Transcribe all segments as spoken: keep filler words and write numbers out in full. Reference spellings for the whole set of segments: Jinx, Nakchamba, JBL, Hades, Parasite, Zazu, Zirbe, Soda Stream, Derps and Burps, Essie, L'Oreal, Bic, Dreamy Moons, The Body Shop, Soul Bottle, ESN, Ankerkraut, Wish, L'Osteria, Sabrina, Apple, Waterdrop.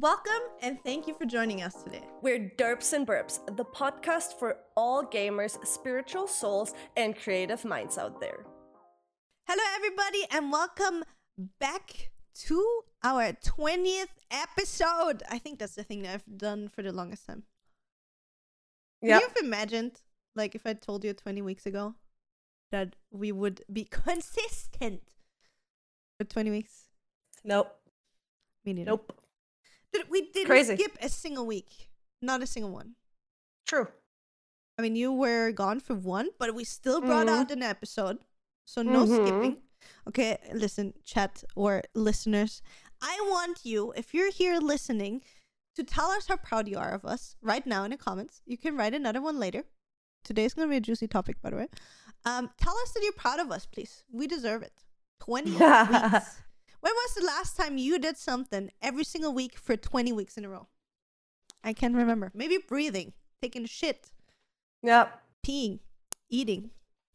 Welcome and thank you for joining us today. We're Derps and Burps, the podcast for all gamers, spiritual souls, and creative minds out there. Hello everybody and welcome back to our twentieth episode. I think that's the thing that I've done for the longest time. Yeah. Could you have imagined, like, if I told you twenty weeks ago that we would be consistent for twenty weeks? Nope. Me neither. Nope. We didn't Crazy. skip a single week. Not a single one. True. I mean, you were gone for one, but we still brought mm-hmm. out an episode. So no mm-hmm. skipping. Okay, listen, chat or listeners. I want you, if you're here listening, to tell us how proud you are of us right now in the comments. You can write another one later. Today's going to be a juicy topic, by the way. Um, tell us that you're proud of us, please. We deserve it. twenty weeks. When was the last time you did something every single week for twenty weeks in a row? I can't remember. Maybe breathing, taking a shit, yep, peeing, eating.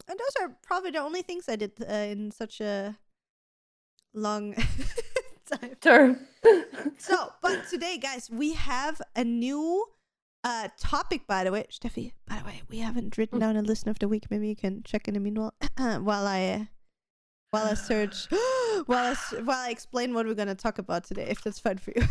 And those are probably the only things I did uh, in such a long time. Term. So, but today, guys, we have a new uh, topic, by the way. Steffi, by the way, we haven't written down a listener of the week. Maybe you can check in the meanwhile while I... Uh, While I search, while I, while I explain what we're going to talk about today, if that's fun for you.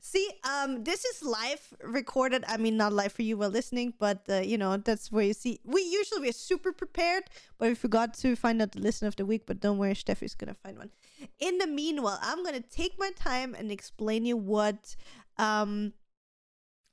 See, um, this is live recorded. I mean, not live for you while listening, but, uh, you know, that's where you see. We usually we're super prepared, but we forgot to find out the listener of the week. But don't worry, Steffi's going to find one. In the meanwhile, I'm going to take my time and explain you what um,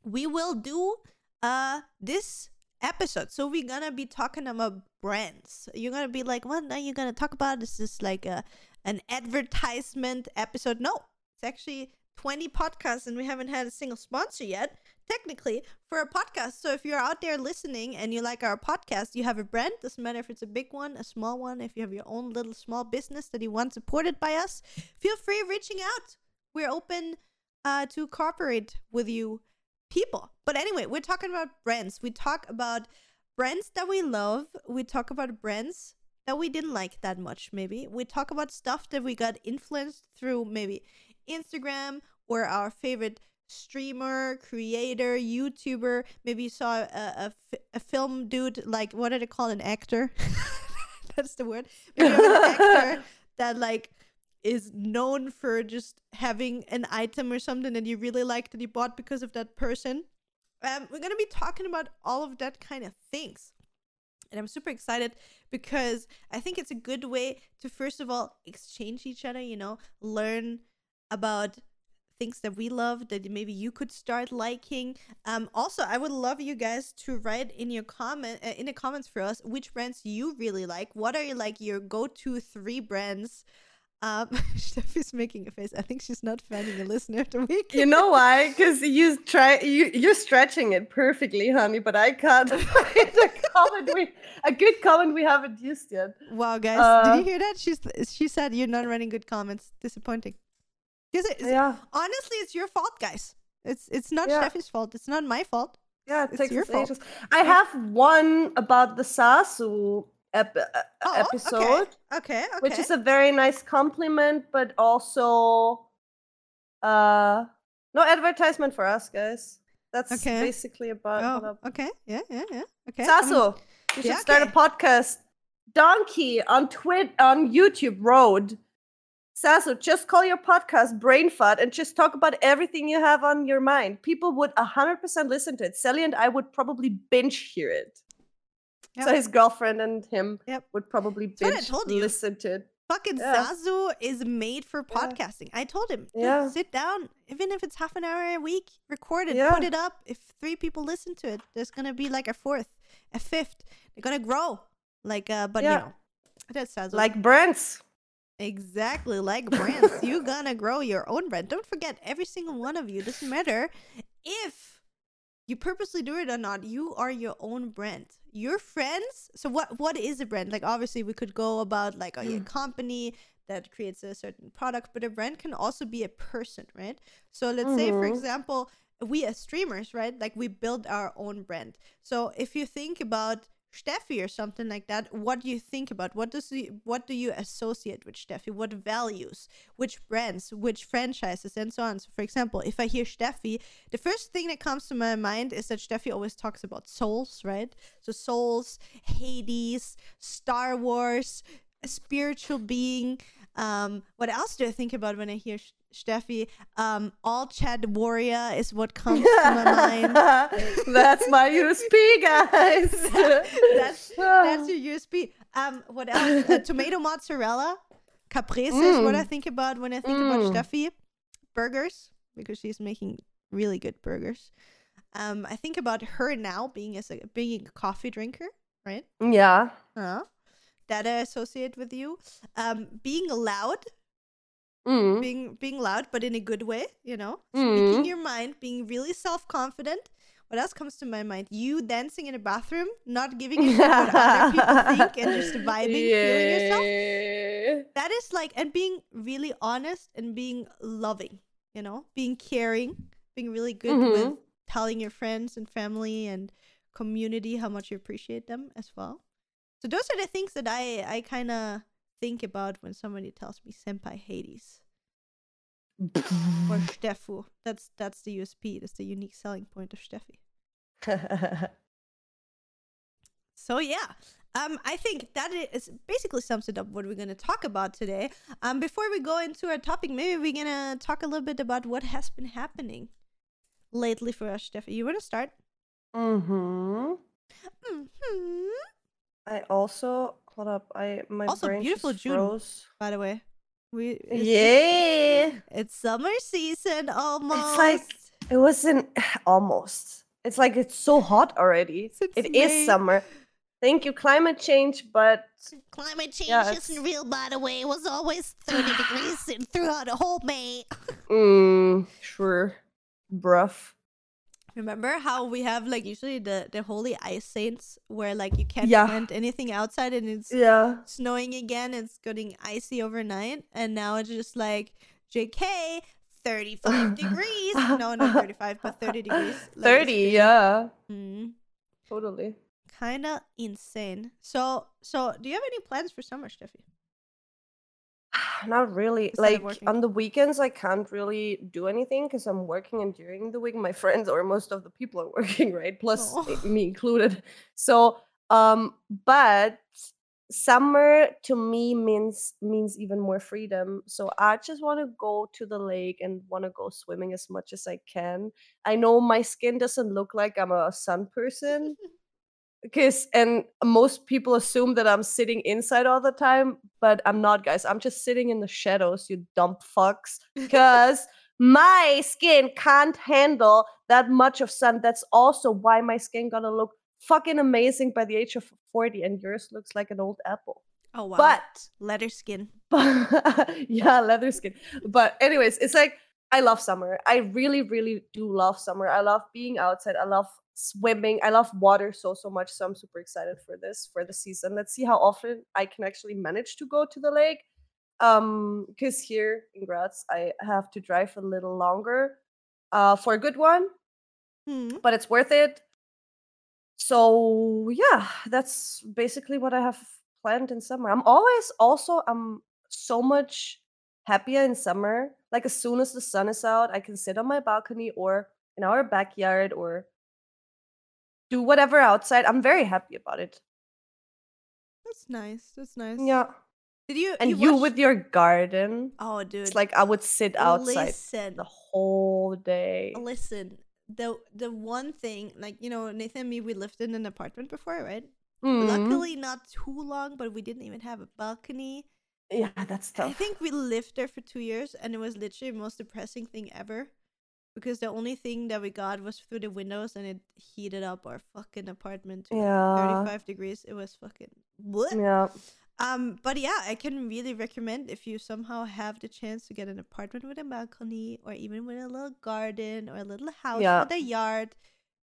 we will do uh, this episode. So we're gonna be talking about brands. You're gonna be like, what are you gonna talk about? This is like a an advertisement episode. No, it's actually twenty podcasts and we haven't had a single sponsor yet, technically, for a podcast. So if you're out there listening and you like our podcast, you have a brand, doesn't matter if it's a big one, a small one, if you have your own little small business that you want supported by us, feel free reaching out. We're open uh, to cooperate with you people. But anyway, we're talking about brands. We talk about brands that we love. We talk about brands that we didn't like that much, maybe. We talk about stuff that we got influenced through, maybe Instagram or our favorite streamer, creator, YouTuber. Maybe you saw a, a, a film dude, like, what do they call an actor? That's the word. Maybe an actor that, like, is known for just having an item or something that you really like that you bought because of that person. Um, we're going to be talking about all of that kind of things. And I'm super excited because I think it's a good way to, first of all, exchange each other, you know, learn about things that we love that maybe you could start liking. Um, also, I would love you guys to write in your comment uh, in the comments for us which brands you really like. What are you like your go-to three brands? Um, Steffi's making a face. I think she's not finding a listener of the week. You know why? Because you try, you you're stretching it perfectly, honey. But I can't find a comment. We a good comment we haven't used yet. Wow, guys! Uh, did you hear that? She's she said you're not writing good comments. Disappointing. Is it, is yeah. It, honestly, it's your fault, guys. It's it's not yeah. Steffi's fault. It's not my fault. Yeah, it it's takes your fault. Ages. I have one about the Zazu Ep- oh, episode, okay. Okay, okay, which is a very nice compliment, but also uh, no advertisement for us, guys. That's okay. Basically about. Oh, okay, yeah, yeah, yeah. Okay, Zazu, you yeah, should start okay. a podcast. Donkey on Twitter, on YouTube Road. Zazu, just call your podcast Brain Fart and just talk about everything you have on your mind. People would one hundred percent listen to it. Sally and I would probably binge hear it. Yep. So his girlfriend and him yep. would probably bitch listen to it. Fucking yeah. Zazu is made for podcasting. Yeah. I told him, yeah. sit down, even if it's half an hour a week, record it, yeah. put it up. If three people listen to it, there's going to be like a fourth, a fifth. They're going to grow. Like, uh, but yeah. you know, that's Zazu. Like brands. Exactly, like brands. You're going to grow your own brand. Don't forget, every single one of you, doesn't matter if you purposely do it or not, you are your own brand. Your friends, so what what is a brand? Like, obviously we could go about like a mm. company that creates a certain product, but a brand can also be a person, right? So let's mm-hmm. say, for example, we as streamers, right, like we build our own brand. So if you think about Steffi or something like that, what do you think about? What does you, what do you associate with Steffi? What values? Which brands? Which franchises? And so on. So, for example, if I hear Steffi, the first thing that comes to my mind is that Steffi always talks about souls, right? So souls, Hades, Star Wars, a spiritual being. Um, what else do I think about when I hear Sh- Steffi? Um, all Chad Warrior is what comes to my mind. That's my U S P, guys. that's that's your U S P. Um, what else? Uh, tomato mozzarella, caprese mm. is what I think about when I think mm. about Steffi. Burgers, because she's making really good burgers. Um, I think about her now being as a being a coffee drinker, right? Yeah. Uh-huh. That I associate with you, um, being loud, mm. being being loud, but in a good way, you know, mm. speaking your mind, being really self-confident. What else comes to my mind? You dancing in a bathroom, not giving a shit what other people think, and just vibing, yeah. feeling yourself. That is like, and being really honest and being loving, you know, being caring, being really good mm-hmm. with telling your friends and family and community how much you appreciate them as well. So those are the things that I, I kind of think about when somebody tells me Senpai Hades or Steffu. That's that's the U S P. That's the unique selling point of Steffi. So yeah, um, I think that is basically sums it up what we're going to talk about today. Um, before we go into our topic, maybe we're going to talk a little bit about what has been happening lately for us, Steffi. You want to start? Mm-hmm. Mm-hmm. I also hold up. I my also brain beautiful just June, froze. By the way. We it's yeah, just, it's summer season almost. It's like it wasn't almost. It's like it's so hot already. It's it is summer. Thank you, climate change. But climate change yeah, isn't real. By the way, it was always thirty degrees in, throughout the whole May. mm, sure, bruv. Remember how we have like usually the, the holy ice saints where like you can't yeah. plant anything outside and it's yeah. snowing again, it's getting icy overnight, and now it's just like J K thirty-five degrees. No, not thirty-five, but thirty degrees. Like thirty, yeah. Mm-hmm. Totally. Kinda insane. So so do you have any plans for summer, Steffi? Not really. Instead like on the weekends, I can't really do anything because I'm working, and during the week, my friends or most of the people are working, right? Plus oh. me included. So, um, but summer to me means means even more freedom. So I just want to go to the lake and want to go swimming as much as I can. I know my skin doesn't look like I'm a sun person. Because and most people assume that I'm sitting inside all the time, but I'm not, guys. I'm just sitting in the shadows, you dumb fucks. Because my skin can't handle that much of sun. That's also why my skin gonna look fucking amazing by the age of forty, and yours looks like an old apple. Oh wow! But leather skin. But, yeah, leather skin. But anyways, it's like I love summer. I really, really do love summer. I love being outside. I love swimming. I love water so so much, so I'm super excited for this for the season. Let's see how often I can actually manage to go to the lake, um because here in Graz I have to drive a little longer uh for a good one, mm. but it's worth it. So yeah, that's basically what I have planned in summer. I'm always also I'm so much happier in summer. Like as soon as the sun is out, I can sit on my balcony or in our backyard or do whatever outside. I'm very happy about it. That's nice. That's nice. Yeah. Did you and you, you watched... with your garden? Oh, dude! It's like I would sit outside Listen. the whole day. Listen, the the one thing, like you know, Nathan and me, we lived in an apartment before, right? Mm-hmm. Luckily, not too long, but we didn't even have a balcony. Yeah, that's tough. I think we lived there for two years, and it was literally the most depressing thing ever. Because the only thing that we got was through the windows, and it heated up our fucking apartment to yeah. thirty-five degrees. It was fucking what? Yeah. Um, but yeah, I can really recommend if you somehow have the chance to get an apartment with a balcony, or even with a little garden or a little house yeah. with a yard,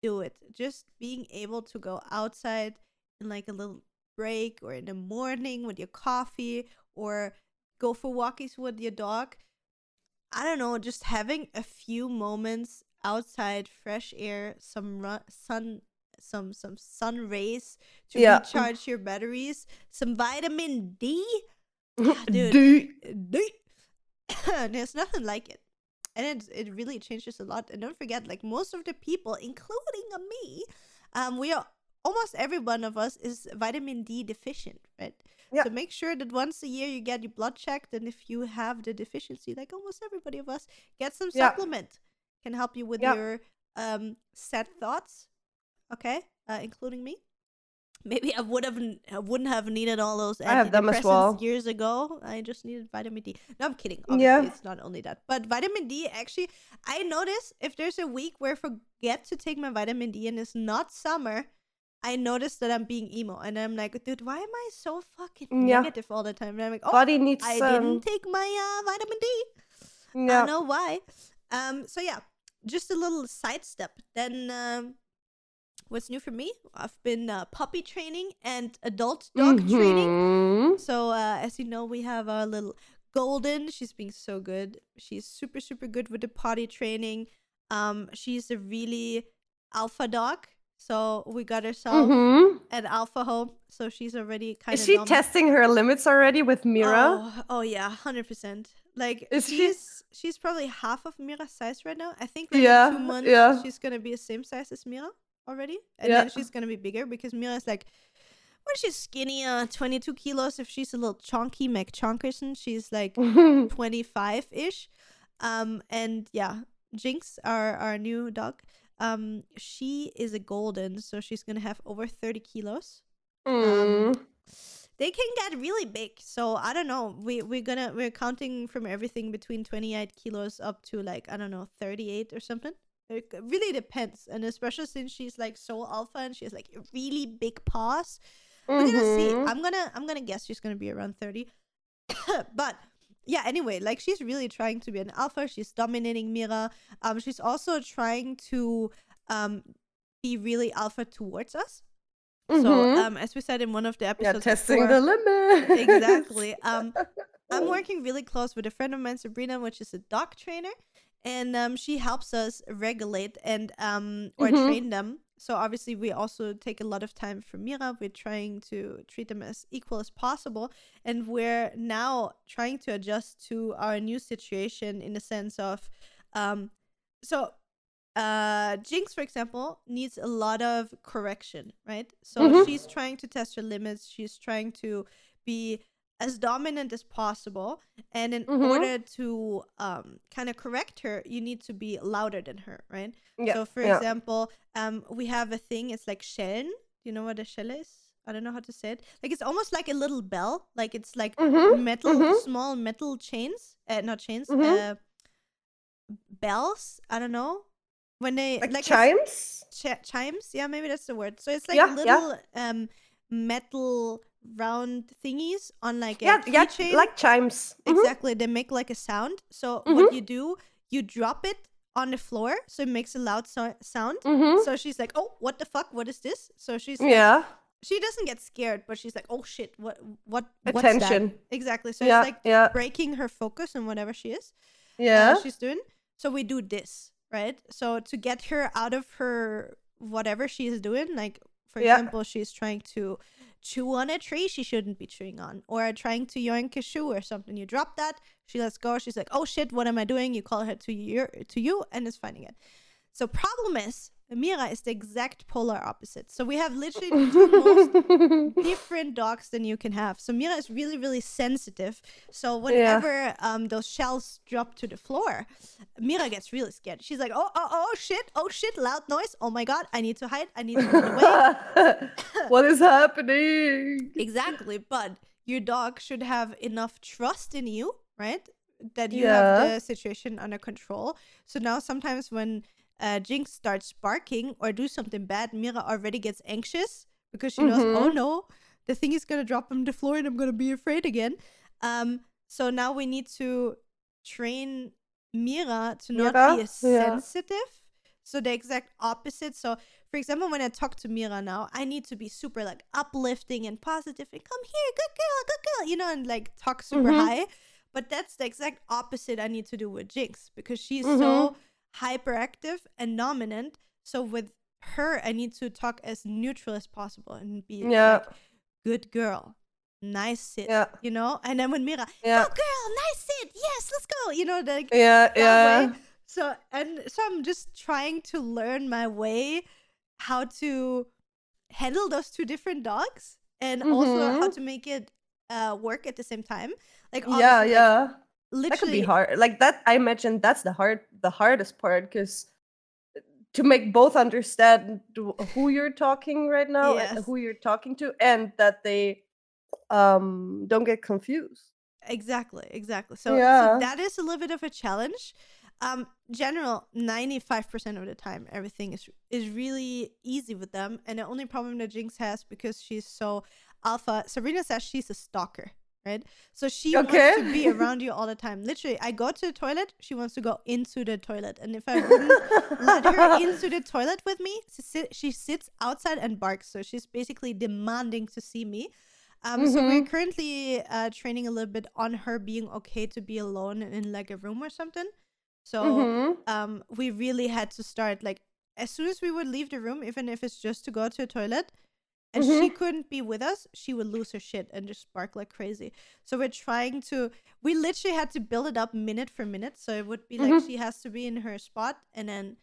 do it. Just being able to go outside in like a little break, or in the morning with your coffee, or go for walkies with your dog. I don't know, just having a few moments outside, fresh air, some ru- sun some some sun rays to yeah. recharge your batteries, some vitamin D. Yeah, dude, D. D. There's nothing like it. And it, it really changes a lot. And don't forget, like, most of the people, including me, um, we are, almost every one of us is vitamin D deficient, right? Yeah. So make sure that once a year you get your blood checked. And if you have the deficiency, like almost everybody of us, get some yeah. supplement. Can help you with yeah. your um, sad thoughts, okay? Uh, including me. Maybe I would have, I wouldn't have needed all those antidepressants I have them as well. years ago. I just needed vitamin D. No, I'm kidding. Obviously, yeah. it's not only that. But vitamin D, actually, I notice if there's a week where I forget to take my vitamin D and it's not summer, I notice that I'm being emo. And I'm like, dude, why am I so fucking yeah. negative all the time? And I'm like, oh, Body needs, I um... didn't take my uh, vitamin D. Yeah. I don't know why. Um. So, yeah, just a little sidestep. Then... Um, What's new for me? I've been uh, puppy training and adult dog mm-hmm. training. So uh, as you know, we have our little Golden. She's being so good. She's super, super good with the potty training. Um, she's a really alpha dog. So we got herself mm-hmm. an alpha home. So she's already kind of... Is she normal. testing her limits already with Mira? Oh, oh yeah, one hundred percent. Like, Is she's she... she's probably half of Mira's size right now. I think like yeah, in two months, yeah. she's going to be the same size as Mira. Already, and yeah. then she's gonna be bigger because Mira's like, when she's skinny, uh, twenty-two kilos. If she's a little chonky, Mac Chonkerson, she's like twenty-five ish. Um, and yeah, Jinx, our our new dog, um, she is a Golden, so she's gonna have over thirty kilos. Mm. Um, they can get really big, so I don't know. We we're gonna we're counting from everything between twenty-eight kilos up to like I don't know thirty-eight or something. It really depends, and especially since she's like so alpha and she has like really big paws, we're mm-hmm. gonna see. I'm gonna I'm gonna guess she's gonna be around thirty. But yeah, anyway, like she's really trying to be an alpha. She's dominating Mira. Um, she's also trying to um be really alpha towards us. Mm-hmm. So um, as we said in one of the episodes, yeah, testing before, the limit exactly. Um, I'm working really close with a friend of mine, Sabrina, which is a dog trainer. And um, she helps us regulate and um, or mm-hmm. train them. So obviously we also take a lot of time for Mira. We're trying to treat them as equal as possible. And we're now trying to adjust to our new situation in the sense of... Um, so uh, Jinx, for example, needs a lot of correction, right? So mm-hmm. she's trying to test her limits. She's trying to be... as dominant as possible, and in mm-hmm. order to um kind of correct her, you need to be louder than her, right? Yeah, so for yeah. example, um we have a thing, it's like Schellen. You know what a Schelle is? I don't know how to say it. Like it's almost like a little bell, like it's like mm-hmm. metal mm-hmm. small metal chains uh, not chains mm-hmm. uh, bells. I don't know when they like, like chimes ch- chimes yeah, maybe that's the word. So it's like yeah, little yeah. um metal round thingies on like a yeah, yeah, chain. Like chimes. Mm-hmm. Exactly. They make like a sound. So mm-hmm. what you do, you drop it on the floor, so it makes a loud so- sound. Mm-hmm. So she's like, oh, what the fuck? What is this? So she's like, yeah. she doesn't get scared, but she's like, oh shit, what what what's Attention. That? Exactly. So yeah, it's like yeah. breaking her focus on whatever she is. Yeah. Uh, she's doing. So we do this, right? So to get her out of her whatever she is doing, like for yeah. example, she's trying to chew on a tree she shouldn't be chewing on, or trying to yank a shoe or something. You drop that, she lets go, she's like, oh shit, what am I doing? You call her to you, to you and is finding it. So problem is, Mira is the exact polar opposite. So we have literally the most different dogs than you can have. So Mira is really, really sensitive. So whenever yeah. um, those shells drop to the floor, Mira gets really scared. She's like, oh, oh, oh, shit, oh, shit, loud noise. Oh, my God, I need to hide. I need to run away. What is happening? Exactly. But your dog should have enough trust in you, right? That you yeah. have the situation under control. So now sometimes when... Uh, Jinx starts barking or do something bad, Mira already gets anxious because she knows, mm-hmm. oh no, the thing is going to drop on the floor and I'm going to be afraid again. Um, so now we need to train Mira to not Mira? be as yeah. sensitive. So the exact opposite. So for example, when I talk to Mira now, I need to be super like uplifting and positive and come here, good girl, good girl, you know, and like talk super mm-hmm. high. But that's the exact opposite I need to do with Jinx because she's mm-hmm. so... hyperactive and dominant. So with her, I need to talk as neutral as possible and be yeah. like, good girl, nice sit, yeah. you know? And then when Mira, yeah. good girl, nice sit, yes, let's go, you know, like yeah, that yeah. way. So, and so I'm just trying to learn my way how to handle those two different dogs and mm-hmm. also how to make it uh, work at the same time. Like yeah, like, yeah. Literally, that could be hard. Like that, I imagine that's the hard, the hardest part, because to make both understand who you're talking right now yes. and who you're talking to, and that they um, don't get confused. Exactly, exactly. So, yeah. so that is a little bit of a challenge. Um, general, ninety-five percent of the time, everything is is really easy with them. And the only problem that Jinx has, because she's so alpha, Sabrina says she's a stalker, right? So she okay. wants to be around you all the time. Literally, I go to the toilet, she wants to go into the toilet. And if I wouldn't let her into the toilet with me, she, sit, she sits outside and barks. So she's basically demanding to see me. Um, mm-hmm. So we're currently uh, training a little bit on her being okay to be alone in like a room or something. So mm-hmm. um, we really had to start, like, as soon as we would leave the room, even if it's just to go to a toilet, and mm-hmm. she couldn't be with us, she would lose her shit and just bark like crazy. So we're trying to, we literally had to build it up minute for minute. So it would be mm-hmm. like she has to be in her spot, and then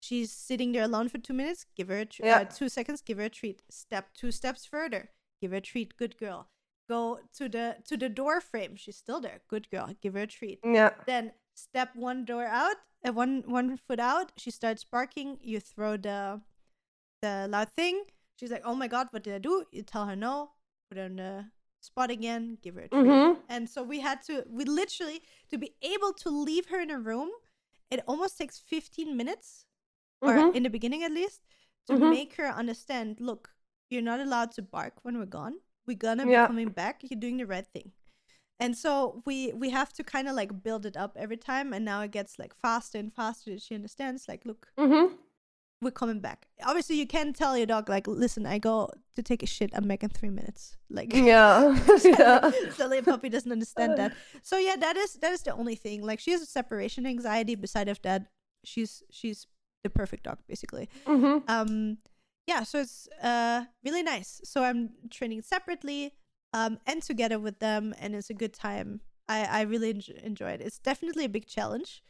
she's sitting there alone for two minutes, give her a tr- yeah. uh, two seconds, give her a treat. Step two steps further, give her a treat, good girl. Go to the to the door frame, she's still there, good girl, give her a treat. Yeah. Then step one door out, uh, one one foot out, she starts barking, you throw the the loud thing, she's like, oh my god, what did I do? You tell her no, put her on the spot again, give her a treat. Mm-hmm. And so we had to, we literally, to be able to leave her in a room, it almost takes fifteen minutes, mm-hmm. or in the beginning at least, to mm-hmm. make her understand, look, you're not allowed to bark when we're gone, we're gonna yeah. be coming back, you're doing the right thing. And so we we have to kind of like build it up every time. And now it gets like faster and faster that she understands. Like, look, mm-hmm. we're coming back. Obviously, you can tell your dog, like, listen, I go to take a shit. I'm back in three minutes. Like, yeah. yeah. So the puppy doesn't understand that. So, yeah, that is that is the only thing. Like, she has a separation anxiety. Beside of that, she's she's the perfect dog, basically. Mm-hmm. Um, yeah, so it's uh really nice. So I'm training separately. Um, and together with them, and it's a good time. I, I really enjoy, enjoy it. It's definitely a big challenge.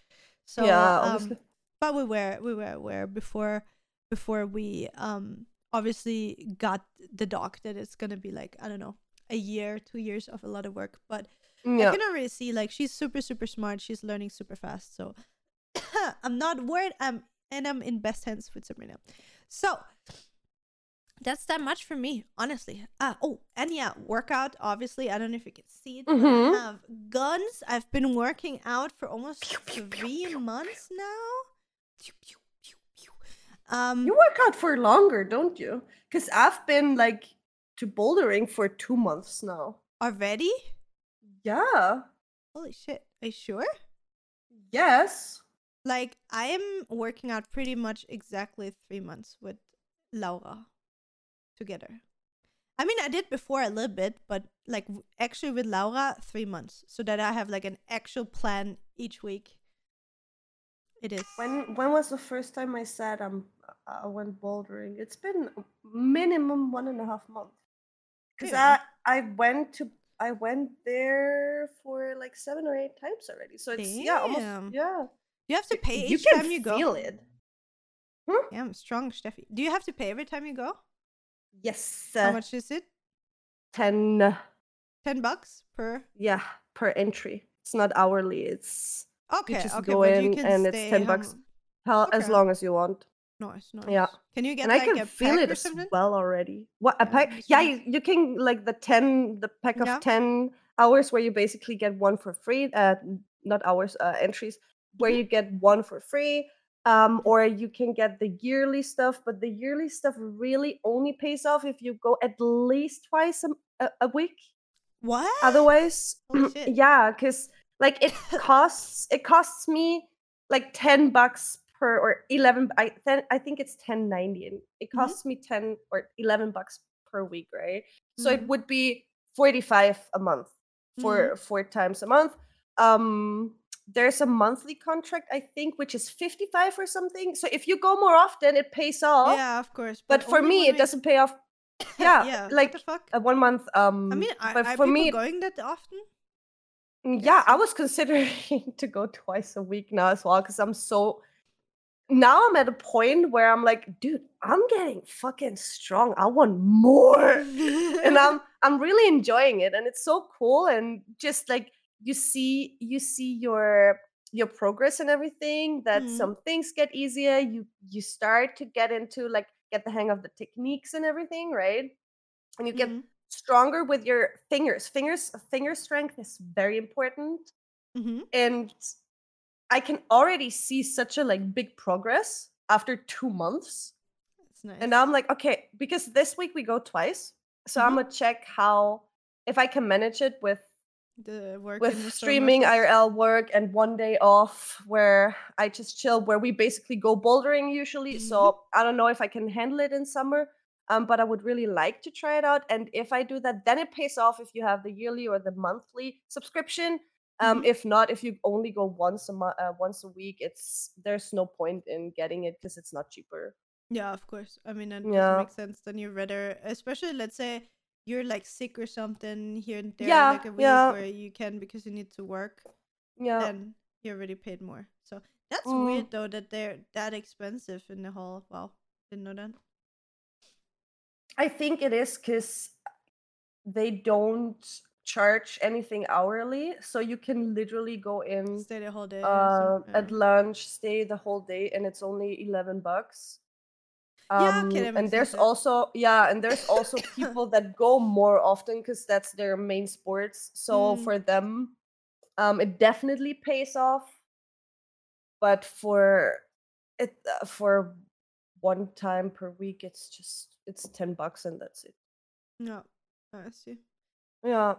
So, yeah, um, but we were we were aware before before we um obviously got the dog that it's gonna be like, I don't know, a year, two years of a lot of work. But yeah. I can already see, like, she's super super smart. She's learning super fast. So I'm not worried. I'm and I'm in best hands with Sabrina. So. That's that much for me, honestly. Uh, oh, and yeah, workout, obviously. I don't know if you can see it. Mm-hmm. I have guns. I've been working out for almost pew, three pew, months pew, now. Pew, pew, pew, pew. Um, you work out for longer, don't you? Because I've been, like, to bouldering for two months now. Already? Yeah. Holy shit. Are you sure? Yes. Like, I am working out pretty much exactly three months with Laura. Together. I mean, I did before a little bit, but like w- actually with Laura, three months, so that I have like an actual plan each week. It is. When when was the first time I said I'm I went bouldering? It's been minimum one and a half months. Because yeah. I I went to I went there for like seven or eight times already. So it's Damn. yeah almost yeah. You have to pay you, each you time you go. You can feel it. Huh? Yeah, I'm strong, Steffi. Do you have to pay every time you go? Yes. Uh, How much is it? Ten. Ten bucks per? Yeah, per entry. It's not hourly. It's okay. You just okay, go in and it's ten home. bucks. How okay. as long as you want. Nice, nice. Yeah. Can you get and like I can a feel pack it or something? As well already. What a yeah, pack? Yeah, you, you can like the ten, the pack of yeah. ten hours where you basically get one for free. Uh, not hours, uh, entries where you get one for free. Um, or you can get the yearly stuff, but the yearly stuff really only pays off if you go at least twice a, a, a week. What? Otherwise, yeah, because like it costs it costs me like ten bucks per or eleven. I then I think it's ten ninety, and it costs mm-hmm. me ten or eleven bucks per week, right? Mm-hmm. So it would be forty five a month for mm-hmm. four times a month. Um, there's a monthly contract, I think, which is fifty-five or something. So if you go more often, it pays off. Yeah, of course. But, but for me, it I... doesn't pay off. Yeah, yeah, like what the fuck? Uh, one month. Um, I mean, are, but are for people me, going that often? Yeah, yes. I was considering to go twice a week now as well, because I'm so... Now I'm at a point where I'm like, dude, I'm getting fucking strong. I want more. And I'm I'm really enjoying it. And it's so cool. And just like you see you see your your progress and everything, that mm. some things get easier. You you start to get into like get the hang of the techniques and everything, right? And you get mm-hmm. stronger with your fingers. Fingers finger strength is very important. Mm-hmm. And I can already see such a like big progress after two months. That's nice. And now I'm like, okay, because this week we go twice. So mm-hmm. I'm gonna check how, if I can manage it with the work with the streaming I R L work and one day off where I just chill, where we basically go bouldering usually. Mm-hmm. So I don't know if I can handle it in summer, um, but I would really like to try it out. And if I do that, then it pays off if you have the yearly or the monthly subscription. Um, mm-hmm. If not, if you only go once a mo- uh, once a week, it's there's no point in getting it because it's not cheaper. Yeah, of course. I mean, that yeah. makes sense. Then you rather, especially let's say you're like sick or something here and there, yeah, like a week yeah. where you can because you need to work. Yeah, then you're already paid more. So that's mm. weird though that they're that expensive in the whole. Wow, didn't know that. I think it is because they don't charge anything hourly, so you can literally go in, stay the whole day uh, so, yeah. at lunch, stay the whole day, and it's only eleven bucks. Um, yeah, okay, and there's also yeah, and there's also people that go more often because that's their main sports. So mm. for them, um, it definitely pays off. But for it uh, for one time per week, it's just it's ten bucks and that's it. No, I see. Yeah.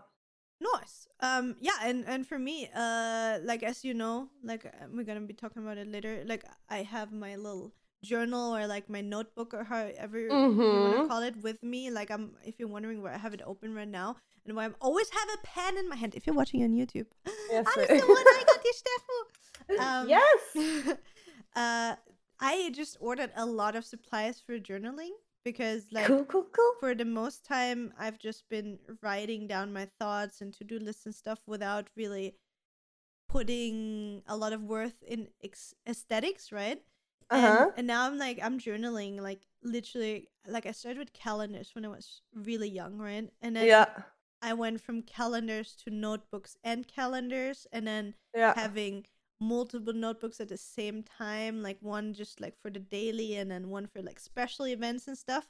Nice. Um. Yeah. And, and for me, uh, like as you know, like we're gonna be talking about it later. Like I have my little journal or like my notebook or however mm-hmm. you wanna call it with me. Like I'm, if you're wondering where I have it open right now and why I always have a pen in my hand. If you're watching on YouTube, yes, I was the one I got this stuff. Um, yes. uh, I just ordered a lot of supplies for journaling. Because like cool, cool, cool. for the most time, I've just been writing down my thoughts and to-do lists and stuff without really putting a lot of worth in ex- aesthetics, right? Uh-huh. And, and now I'm like, I'm journaling, like literally, like I started with calendars when I was really young, right? And then yeah. I went from calendars to notebooks and calendars and then yeah. having multiple notebooks at the same time, like one just like for the daily and then one for like special events and stuff,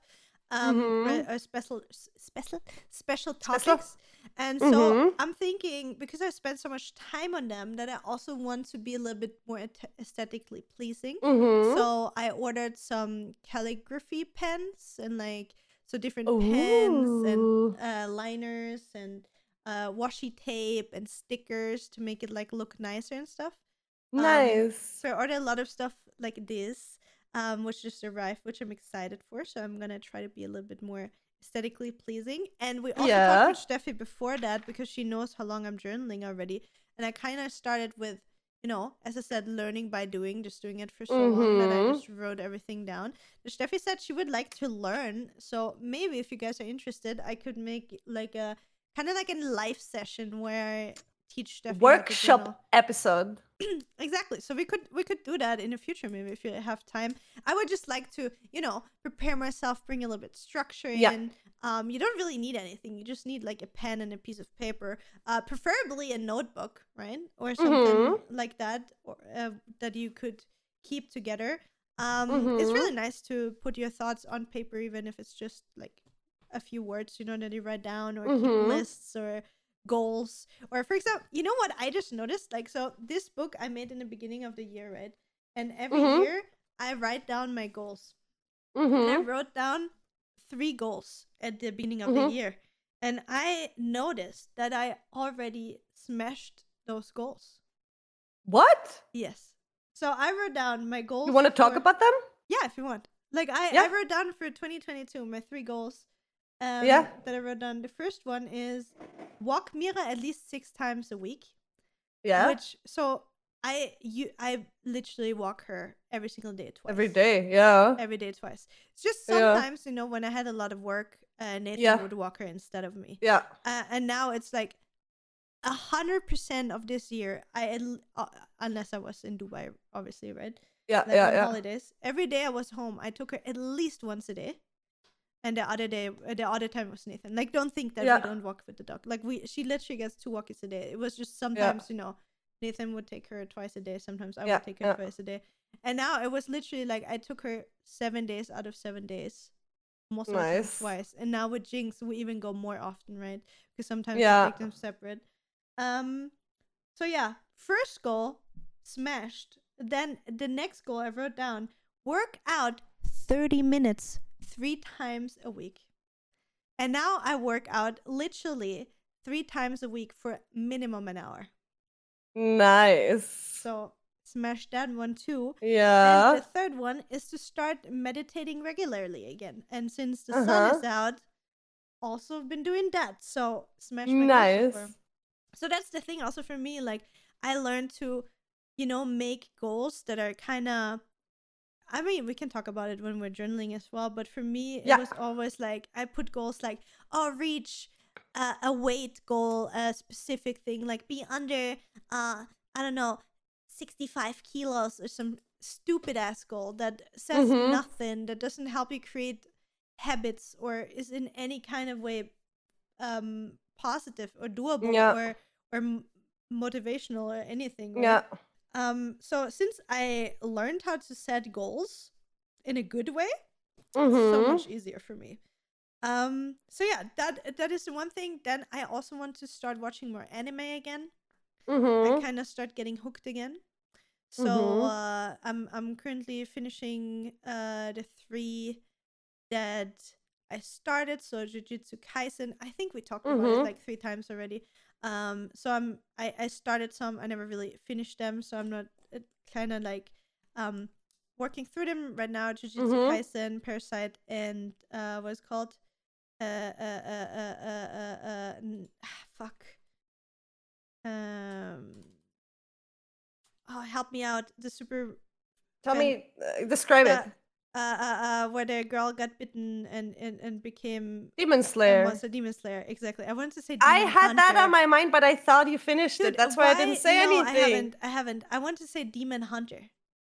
um mm-hmm. or, or special special special topics special. And mm-hmm. so I'm thinking, because I spent so much time on them, that I also want to be a little bit more aesthetically pleasing. Mm-hmm. So I ordered some calligraphy pens and like so different Ooh. pens and uh, liners and uh washi tape and stickers to make it like look nicer and stuff. Nice. Um, so I ordered a lot of stuff like this, um, which just arrived, which I'm excited for. So I'm going to try to be a little bit more aesthetically pleasing. And we also yeah. talked with Steffi before that, because she knows how long I'm journaling already. And I kind of started with, you know, as I said, learning by doing, just doing it for so mm-hmm. long that I just wrote everything down. But Steffi said she would like to learn. So maybe if you guys are interested, I could make like a kind of like a live session where I teach Steffi. Workshop episode. Exactly. So we could we could do that in the future, maybe, if you have time. I would just like to, you know, prepare myself, bring a little bit structure in. Yeah. Um, you don't really need anything. You just need like a pen and a piece of paper, uh, preferably a notebook, right, or something mm-hmm. like that, or uh, that you could keep together. Um, mm-hmm. It's really nice to put your thoughts on paper, even if it's just like a few words, you know, that you write down, or mm-hmm. keep lists or goals. Or for example, you know what I just noticed, like, so this book I made in the beginning of the year, right? And every mm-hmm. year I write down my goals. Mm-hmm. And I wrote down three goals at the beginning of mm-hmm. the year, and I noticed that I already smashed those goals. What? Yes. So I wrote down my goals. You want to for... talk about them? Yeah, if you want. Like I, yeah. I wrote down for twenty twenty-two my three goals. Um, yeah. That I wrote down. The first one is walk Mira at least six times a week. Yeah. Which so I you I literally walk her every single day twice. Every day, yeah. Every day twice. It's just sometimes, yeah. you know, when I had a lot of work, uh, Nathan yeah. would walk her instead of me. Yeah. Uh, and now it's like a hundred percent of this year. I uh, unless I was in Dubai, obviously, right? Yeah, like yeah, on yeah. holidays. Every day I was home, I took her at least once a day. And the other day, the other time was Nathan. Like, don't think that yeah. we don't walk with the dog. Like, we, she literally gets two walkies a day. It was just sometimes, yeah. you know, Nathan would take her twice a day. Sometimes I yeah. would take her yeah. twice a day. And now it was literally like I took her seven days out of seven days. Most nice. Of the time twice. And now with Jinx, we even go more often, right? Because sometimes yeah. we take them separate. Um, so yeah, first goal, smashed. Then the next goal I wrote down, work out thirty minutes three times a week. And now I work out literally three times a week for minimum an hour. Nice. So smash that one too. Yeah. And the third one is to start meditating regularly again. And since the uh-huh. sun is out, also been doing that. So smash my nice. Goals. So that's the thing also for me. Like, I learned to, you know, make goals that are kind of, I mean, we can talk about it when we're journaling as well, but for me, it yeah. was always like, I put goals like, oh, reach uh, a weight goal, a specific thing, like be under, uh, I don't know, sixty-five kilos or some stupid ass goal that says mm-hmm. nothing, that doesn't help you create habits or is in any kind of way um, positive or doable yeah. or, or m- motivational or anything. Right? Yeah. Um, so since I learned how to set goals in a good way, mm-hmm. it's so much easier for me. Um, so yeah, that that is the one thing. Then I also want to start watching more anime again. Mm-hmm. I kind of start getting hooked again. So mm-hmm. uh, I'm I'm currently finishing uh, the three that I started. So Jujutsu Kaisen. I think we talked mm-hmm. about it like three times already. Um, so I'm, I, I started some, I never really finished them, so I'm not kind of like, um, working through them right now. Jujutsu mm-hmm. Kaisen, Parasite, and, uh, what is it called? Uh, uh, uh, uh, uh, uh, uh n- fuck. Um, oh, help me out. The super. Tell fan, me, uh, describe uh, it. Uh, uh, uh, where the girl got bitten and, and, and became Demon Slayer. Was a Demon Slayer, exactly. I wanted to say. Demon I had Hunter. That on my mind, but I thought you finished Dude, it. That's why, why I didn't say no, anything. I haven't. I haven't. I want to say Demon Hunter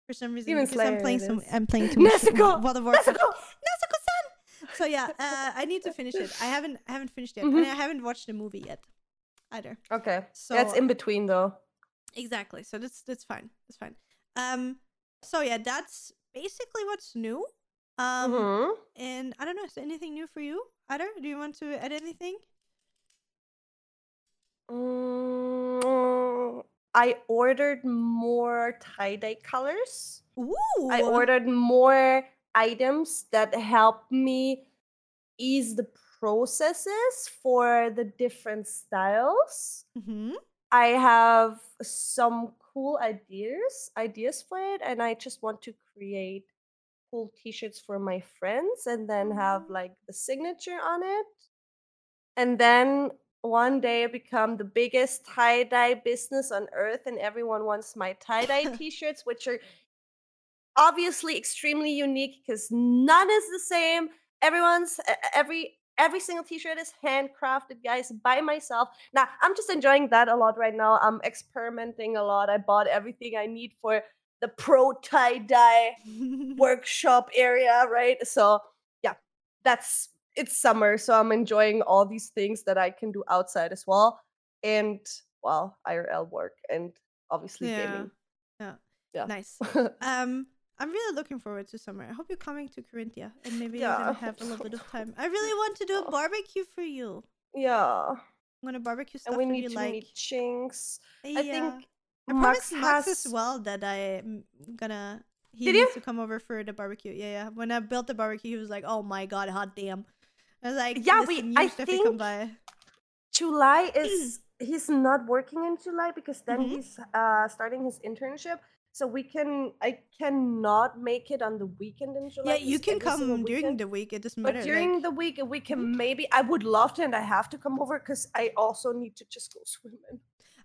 for some reason. Demon because Slayer. I'm playing some. I'm playing too much. Nezuko. World of Warcraft. Nezuko-san. So yeah, uh, I need to finish it. I haven't. I haven't finished it, mm-hmm. and I haven't watched the movie yet, either. Okay. So that's in between, though. Exactly. So that's that's fine. That's fine. Um. So yeah, that's. Basically what's new um mm-hmm. and I don't know, is there anything new for you either? Do you want to add anything? um, I ordered more tie-dye colors. Ooh. I ordered more items that help me ease the processes for the different styles. Mm-hmm. I have some cool ideas ideas for it, and I just want to create cool t-shirts for my friends and then have like the signature on it, and then one day I become the biggest tie-dye business on earth and everyone wants my tie-dye t-shirts, which are obviously extremely unique because none is the same. Everyone's every Every single t-shirt is handcrafted, guys, by myself. Now, I'm just enjoying that a lot right now. I'm experimenting a lot. I bought everything I need for the pro tie-dye workshop area, right? So, yeah, that's it's summer, so I'm enjoying all these things that I can do outside as well. And, well, I R L work and obviously yeah. gaming. Yeah, yeah. Nice. um. I'm really looking forward to summer. I hope you're coming to Corinthia and maybe yeah. you're going to have a little bit of time. I really want to do a barbecue for you. Yeah. I'm going to barbecue stuff for you. And we need to like. meet Jinx. Yeah. I think I Max promised Max has... as well that I'm going to... He Did needs you? to come over for the barbecue. Yeah, yeah. When I built the barbecue, he was like, oh my God, hot damn. I was like, yeah, we, I think come by. July is... He's not working in July because then mm-hmm. he's uh, starting his internship. So we can, I cannot make it on the weekend in July. Yeah, you can come during the week. It doesn't matter. But during like... the week, we can maybe, I would love to and I have to come over because I also need to just go swimming.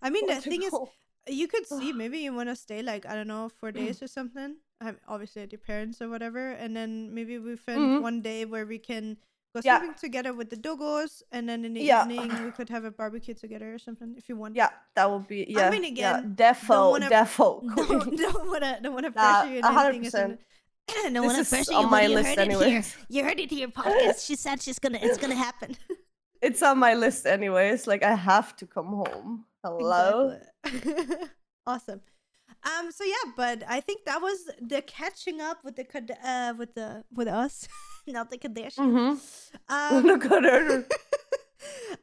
I mean, the thing go. is, You could see, maybe you want to stay like, I don't know, four days or something. I'm obviously at your parents or whatever. And then maybe we find mm-hmm. one day where we can go yeah. sleeping together with the doggos. And then in the yeah. evening, we could have a barbecue together or something if you want. Yeah, that would be, yeah. I mean, again, yeah. defo, don't wanna, defo. Don't, don't want to don't wanna pressure you. Nah, one hundred percent. I don't want to pressure you. On my you list heard anyway. It here. You heard it here, podcast. She said she's gonna. It's going to happen. It's on my list anyways. Like, I have to come home. Hello. Exactly. Awesome. Um. So yeah, but I think that was the catching up with the uh with the with us, not the Kardashians. Mm-hmm. Um, the Kardashians.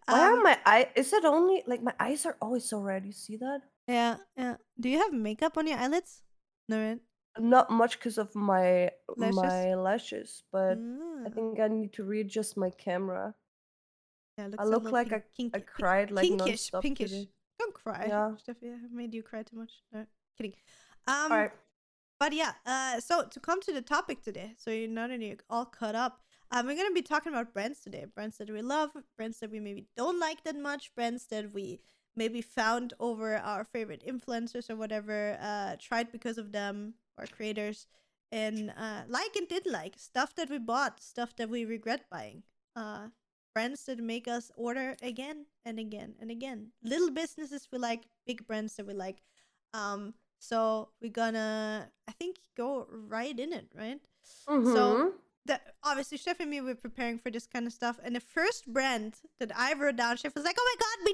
Why um, are my eye? Is it only like my eyes are always so red? You see that? Yeah, yeah. Do you have makeup on your eyelids? No, right? Not much because of my lashes? my lashes, but mm. I think I need to readjust my camera. Yeah, I look like pink, I, kink, I cried like pinkish, nonstop pinkish. Today. Don't cry. Yeah. Steffi, I made you cry too much. No, kidding. Um, all right. But yeah, uh, so to come to the topic today, so you're not only all caught up, um, we're going to be talking about brands today. Brands that we love, brands that we maybe don't like that much, brands that we maybe found over our favorite influencers or whatever, uh, tried because of them or creators, and uh, like and didn't like, stuff that we bought, stuff that we regret buying. Uh, Brands that make us order again and again and again. Little businesses we like, big brands that we like. Um, so we're gonna, I think, go right in it, right? Mm-hmm. So that obviously, Chef and me were preparing for this kind of stuff, and the first brand that I wrote down, Chef was like, "Oh my god,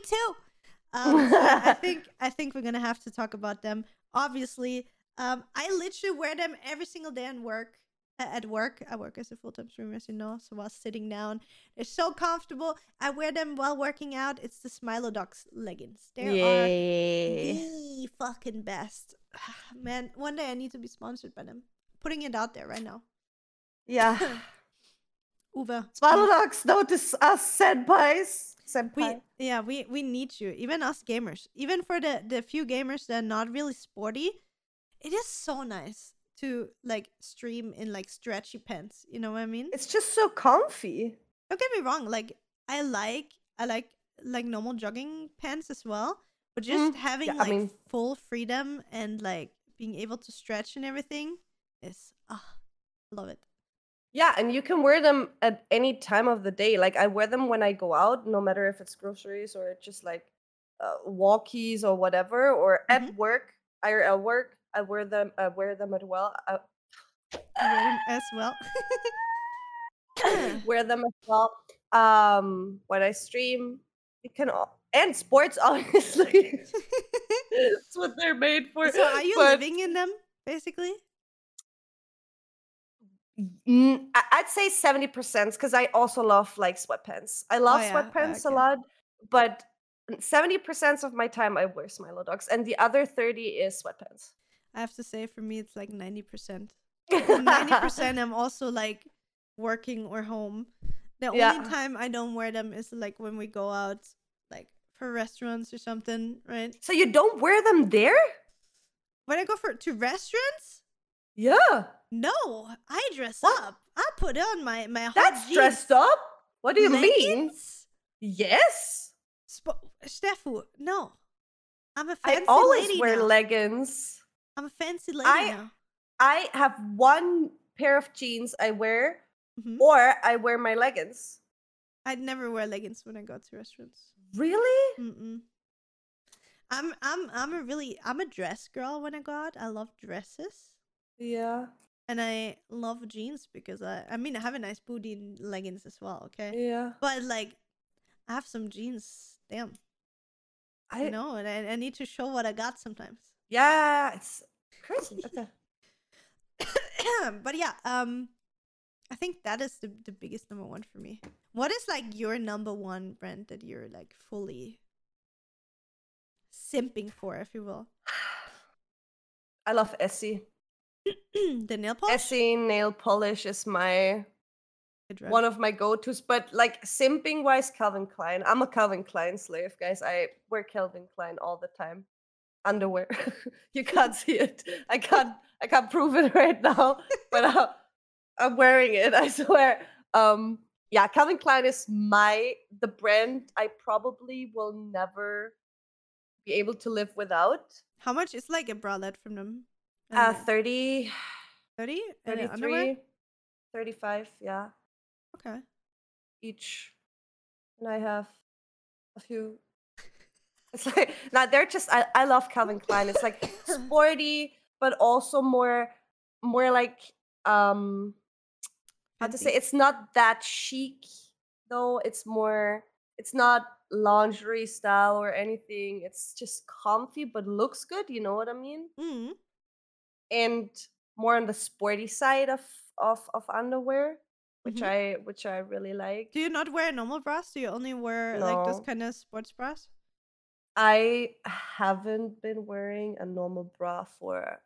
me too!" Um, so I think I think we're gonna have to talk about them. Obviously, um, I literally wear them every single day at work. At work, I work as a full-time streamer, as you know. So while sitting down, they're so comfortable. I wear them while working out. It's the Smilodox leggings. They Yay. Are the fucking best. Man, one day I need to be sponsored by them. Putting it out there right now. Yeah. Uwe. Smilodox, notice us, senpais. Senpai. We, yeah, we, we need you. Even us gamers. Even for the, the few gamers that are not really sporty, it is so nice to like stream in like stretchy pants, you know what I mean? It's just so comfy. Don't get me wrong, like I like I like like normal jogging pants as well, but just mm. having yeah, like I mean... full freedom and like being able to stretch and everything is ah, oh, love it. Yeah, and you can wear them at any time of the day. Like I wear them when I go out, no matter if it's groceries or just like uh, walkies or whatever, or mm-hmm. at work, I R L work. I wear them. I wear them as well. I wear them as well. wear them as well. Um, when I stream, it can all and sports obviously. That's what they're made for. So are you but... living in them basically? Mm, I'd say seventy percent because I also love like sweatpants. I love oh, yeah. sweatpants oh, okay. a lot, but seventy percent of my time I wear Smilodox, and the other thirty is sweatpants. I have to say, for me, it's like ninety percent. ninety percent I'm also like working or home. The yeah. only time I don't wear them is like when we go out, like for restaurants or something, right? So you don't wear them there? When I go for to restaurants? Yeah. No, I dress what? up. I put on my, my hot That's jeans. Dressed up? What do you Leggings? Mean? Yes. Sp- Steffu, no. I'm a fancy lady I always lady wear now. Leggings. I'm a fancy lady I, now. I have one pair of jeans I wear, mm-hmm. or I wear my leggings. I'd never wear leggings when I go to restaurants. Really? Mm-mm. I'm I'm I'm a really I'm a dress girl when I go out. I love dresses. Yeah. And I love jeans because I I mean I have a nice booty in leggings as well. Okay. Yeah. But like, I have some jeans. Damn. I you know, and I, I need to show what I got sometimes. Yeah, it's crazy. Okay. But yeah, um, I think that is the, the biggest number one for me. What is like your number one brand that you're like fully simping for, if you will? I love Essie. The nail polish? Essie nail polish is my one of my go-tos. But like simping wise, Calvin Klein. I'm a Calvin Klein slave, guys. I wear Calvin Klein all the time. Underwear. You can't see it. I can't I can't prove it right now, but I, I'm wearing it, I swear. Um, yeah, Calvin Klein is my the brand I probably will never be able to live without. How much is like a bralette from them? Uh, thirty. thirty? thirty-three. thirty-five, yeah. Okay. Each. And I have a few. It's like, now they're just, I, I love Calvin Klein. It's like sporty, but also more, more like, um, how to say, it's not that chic, though. It's more, it's not lingerie style or anything. It's just comfy, but looks good. You know what I mean? Mm-hmm. And more on the sporty side of, of, of underwear. Which mm-hmm. I which I really like. Do you not wear normal bras? Do you only wear no. like those kind of sports bras? I haven't been wearing a normal bra for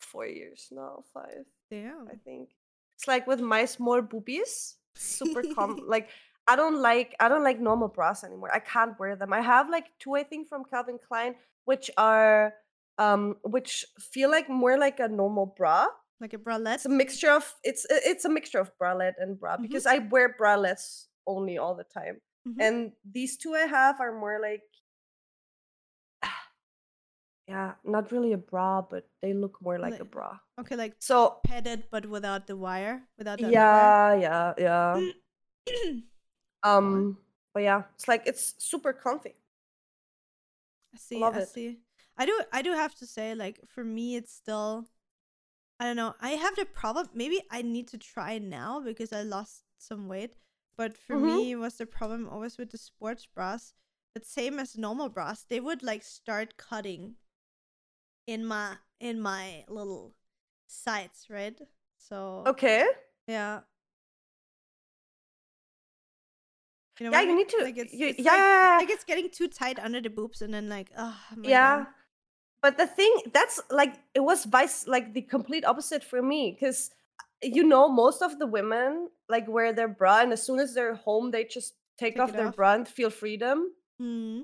four years now, five. Damn. I think it's like with my small boobies, super com. like I don't like I don't like normal bras anymore. I can't wear them. I have like two, I think, from Calvin Klein, which are um which feel like more like a normal bra. Like a bralette? It's a mixture of it's it's a mixture of bralette and bra, mm-hmm. because I wear bralettes only all the time, mm-hmm. and these two I have are more like, yeah, not really a bra, but they look more like, like a bra. Okay, like so padded but without the wire, without the yeah, yeah, yeah, yeah. um, but yeah, it's like it's super comfy. I see. Love I it. see. I do. I do have to say, like for me, it's still. I don't know. I have the problem. Maybe I need to try now because I lost some weight. But for mm-hmm. me, it was the problem always with the sports bras. But same as normal bras, they would like start cutting in my in my little sides, right? So okay, yeah, you know, yeah. You I, need to. Like it's, you, it's yeah, like, yeah, yeah. Like it's getting too tight under the boobs, and then like, oh my yeah. God. But the thing that's like it was vice like the complete opposite for me, because you know most of the women like wear their bra and as soon as they're home they just take, take off their off. bra and feel freedom. Mm-hmm.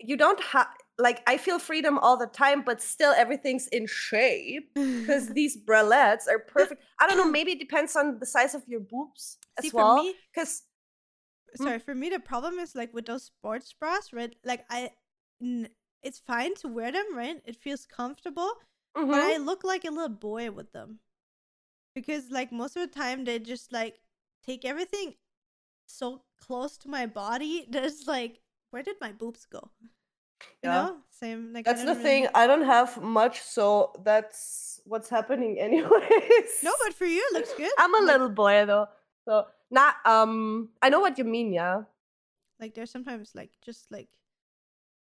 You don't have like I feel freedom all the time, but still everything's in shape because these bralettes are perfect. I don't know. Maybe it depends on the size of your boobs as See, well. Because me- sorry, for me the problem is like with those sports bras, right? Like I. N- It's fine to wear them, right? It feels comfortable. Mm-hmm. But I look like a little boy with them. Because, like, most of the time, they just, like, take everything so close to my body. There's, like, where did my boobs go? Yeah. You know? Same. Like, that's the really thing. Know. I don't have much, so that's what's happening anyways. No, but for you, it looks good. I'm a like, little boy, though. So, nah, um, I know what you mean, yeah. Like, there's sometimes, like, just, like,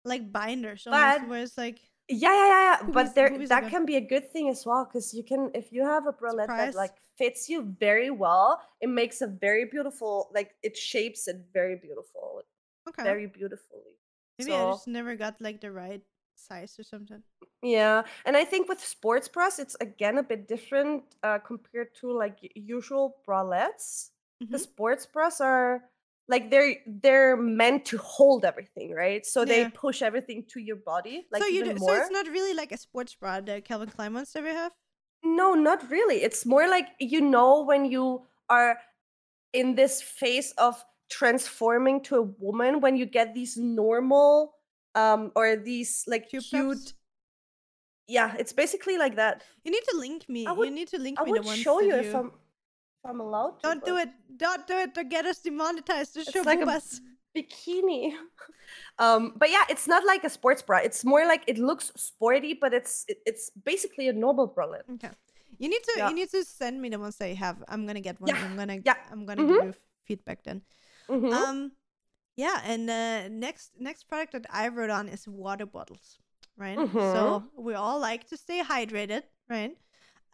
like binders almost, but, where it's like yeah yeah yeah, yeah. but there that can be a good thing as well, because you can if you have a bralette Surprise. that like fits you very well, it makes a very beautiful like it shapes it very beautiful okay very beautifully. Maybe so, I just never got like the right size or something. Yeah, and I think with sports bras it's again a bit different uh compared to like usual bralettes. Mm-hmm. The sports bras are Like they're they're meant to hold everything, right? So yeah. they push everything to your body, like so you even do, more. So it's not really like a sports bra that Calvin Klein ones ever have. No, not really. It's more like you know when you are in this phase of transforming to a woman, when you get these normal um or these like Cube cute. Tops? Yeah, it's basically like that. You need to link me. Would, you need to link I me. I would the show you if I'm. I'm allowed to. Don't do it. Don't do it to get us demonetized. Just show like us. Bikini. um, but yeah, it's not like a sports bra. It's more like it looks sporty, but it's it, it's basically a normal bralette. Okay. You need to yeah. you need to send me the ones that you have. I'm gonna get one. Yeah. I'm gonna yeah. I'm gonna mm-hmm. give you feedback then. Mm-hmm. Um yeah, and uh, next next product that I wrote on is water bottles. Right? Mm-hmm. So we all like to stay hydrated, right?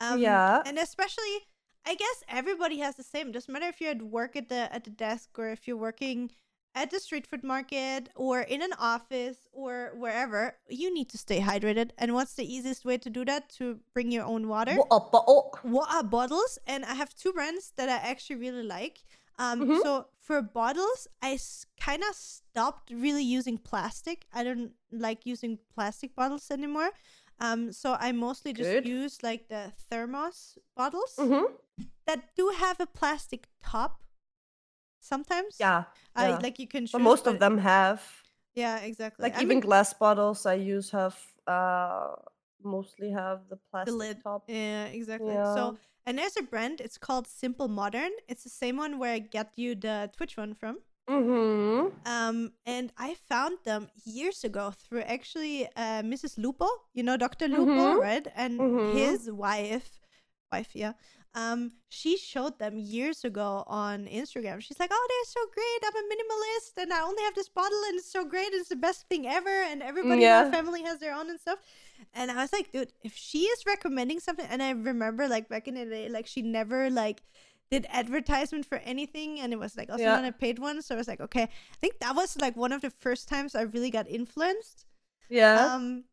Um yeah. and especially I guess everybody has the same. It doesn't matter if you're at work at the at the desk or if you're working at the street food market or in an office or wherever, you need to stay hydrated. And what's the easiest way to do that? To bring your own water. Water, bo- water bottles. And I have two brands that I actually really like. Um, mm-hmm. So for bottles, I s- kind of stopped really using plastic. I don't like using plastic bottles anymore. Um, so I mostly just Good. use like the thermos bottles mm-hmm. that do have a plastic top sometimes. Yeah. Uh, yeah. Like you can choose. But most of them have. Yeah, exactly. Like I even mean, glass bottles I use have uh mostly have the plastic the lid. top. Yeah, exactly. Yeah. So and there's a brand, it's called Simple Modern. It's the same one where I get you the Twitch one from. Mm-hmm. Um, and I found them years ago through actually uh, Missus Lupo, you know, Doctor Lupo, mm-hmm. right? And mm-hmm. his wife, wife, yeah. Um, she showed them years ago on Instagram. She's like, "Oh, they're so great! I'm a minimalist, and I only have this bottle, and it's so great. It's the best thing ever." And everybody yeah. in our family has their own and stuff. And I was like, "Dude, if she is recommending something," and I remember like back in the day, like she never like. did advertisement for anything, and it was like also yeah. not a paid one, so I was like, okay, I think that was like one of the first times I really got influenced. Yeah. Um,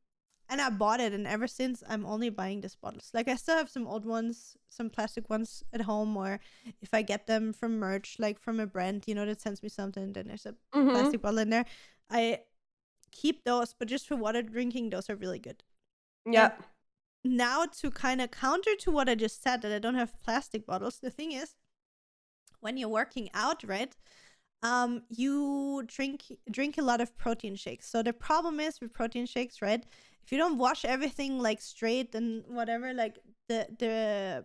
and I bought it, and ever since I'm only buying these bottles. Like I still have some old ones, some plastic ones at home, or if I get them from merch, like from a brand, you know, that sends me something, then there's a mm-hmm. plastic bottle in there. I keep those, but just for water drinking, those are really good. Yeah. And now to kind of counter to what I just said, that I don't have plastic bottles, the thing is, when you're working out, right, um, you drink drink a lot of protein shakes. So the problem is with protein shakes, right, if you don't wash everything like straight and whatever, like the the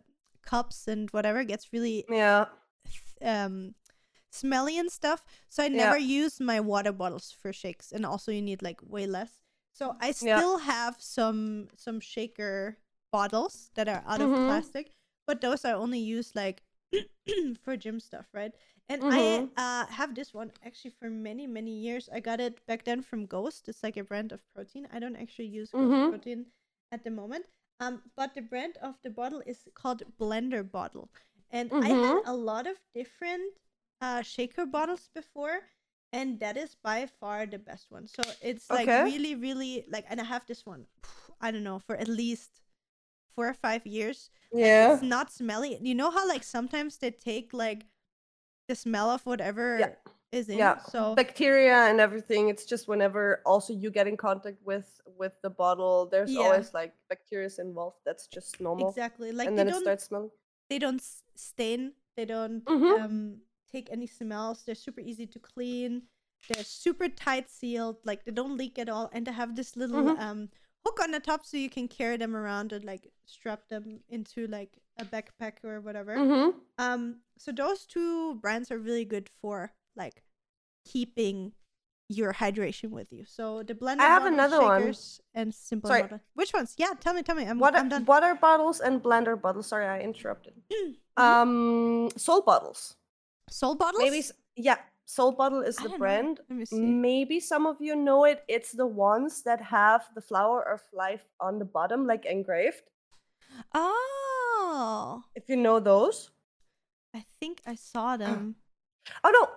cups and whatever gets really yeah um smelly and stuff. So I never yeah. use my water bottles for shakes, and also you need like way less. So I still yeah. have some some shaker bottles that are out mm-hmm. of plastic, but those I only use like for gym stuff, right? And mm-hmm. I uh, have this one actually for many, many years. I got it back then from Ghost. It's like a brand of protein. I don't actually use Ghost mm-hmm. protein at the moment. Um, but the brand of the bottle is called Blender Bottle. And mm-hmm. I had a lot of different uh, shaker bottles before. And that is by far the best one. So it's like okay. really, really like, and I have this one, I don't know, for at least four or five years. Yeah. Like, it's not smelly. You know how like sometimes they take like the smell of whatever yeah. is in. Yeah. So bacteria and everything. It's just whenever also you get in contact with, with the bottle, there's yeah. always like bacteria involved. That's just normal. Exactly. Like, and then it starts smelling. They don't stain. They don't, mm-hmm. um, take any smells. They're super easy to clean. They're super tight sealed, like they don't leak at all, and they have this little mm-hmm. um hook on the top, so you can carry them around and like strap them into like a backpack or whatever. Mm-hmm. Um so those two brands are really good for like keeping your hydration with you. So the blender I have another one and simple sorry. Model. Which ones? Yeah, tell me, tell me. I'm, what I'm done. Water bottles and blender bottles. Sorry, I interrupted. Mm-hmm. Um soul bottles. Soul Bottles? Maybe, yeah, Soul Bottle is the brand. Maybe some of you know it. It's the ones that have the flower of life on the bottom, like engraved. Oh. If you know those. I think I saw them. Oh, no.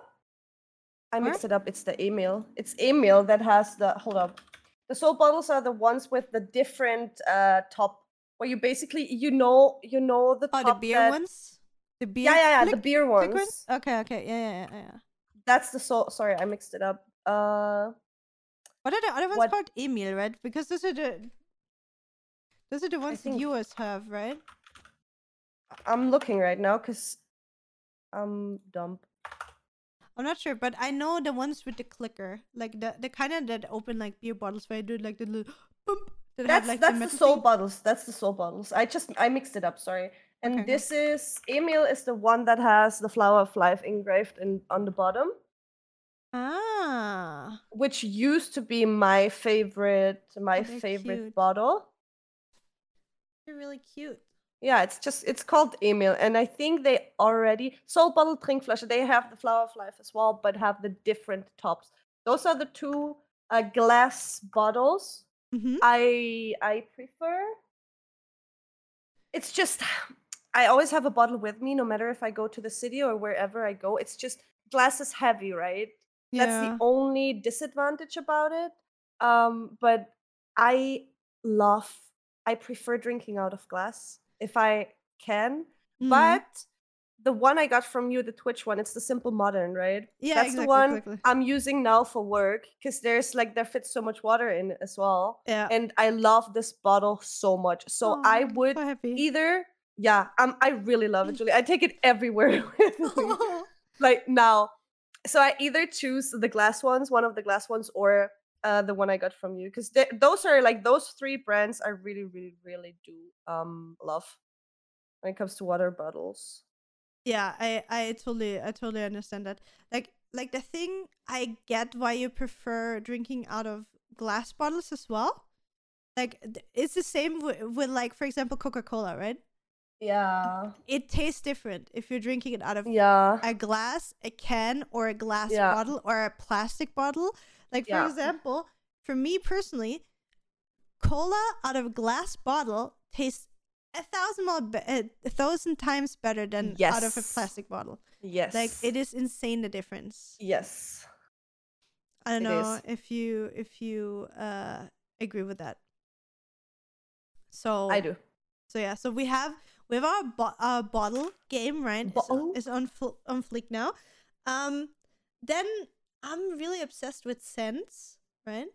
I mixed it up. It's the Emil. It's Emil that has the, hold up. The Soul Bottles are the ones with the different uh, top, where you basically, you know, you know the top. Oh, the beer ones? The beer yeah, yeah, yeah. Click, the beer ones. ones. Okay, okay. Yeah, yeah, yeah, yeah. That's the soul. Sorry, I mixed it up. Uh, what are the other ones what... called? Emil, right? Because those are the those are the ones think... the U S have, right? I'm looking right now because I'm dumb. I'm not sure, but I know the ones with the clicker, like the the kind of that open like beer bottles where you do like the little boop. That that's have, like, that's the, the soul thing. bottles. That's the soul bottles. I just I mixed it up. Sorry. And okay. this is, Emil is the one that has the flower of life engraved in, on the bottom. Ah. Which used to be my favorite, my They're favorite cute. bottle. They're really cute. Yeah, it's just, it's called Emil. And I think they already, Soul Bottle Trinkflasche, they have the flower of life as well, but have the different tops. Those are the two uh, glass bottles mm-hmm. I I prefer. It's just, I always have a bottle with me, no matter if I go to the city or wherever I go. It's just, glass is heavy, right? Yeah. That's the only disadvantage about it. Um, but I love, I prefer drinking out of glass if I can. Mm. But the one I got from you, the Twitch one, it's the Simple Modern, right? Yeah, That's exactly, the one exactly. I'm using now for work, because there's like, there fits so much water in it as well. Yeah. And I love this bottle so much. So oh, I would so either, yeah, um, I really love it, Julie. I take it everywhere with me. Like now, So I either choose the glass ones, one of the glass ones, or uh, the one I got from you, because those are like those three brands I really, really, really do um love when it comes to water bottles. Yeah, I, I totally, I totally understand that. Like, like the thing I get why you prefer drinking out of glass bottles as well. Like it's the same w- with like, for example, Coca-Cola, right? Yeah. It tastes different if you're drinking it out of yeah. a glass, a can, or a glass yeah. bottle, or a plastic bottle. Like, for yeah. example, for me personally, cola out of a glass bottle tastes a thousand more be- a thousand times better than yes. out of a plastic bottle. Yes. Like, it is insane, the difference. Yes. I don't it know is. if you if you uh, agree with that. So I do. So yeah, so we have we have our, bo- our bottle game, right? Bottle? It's, it's on fl- on fleek now. Um, then I'm really obsessed with scents, right?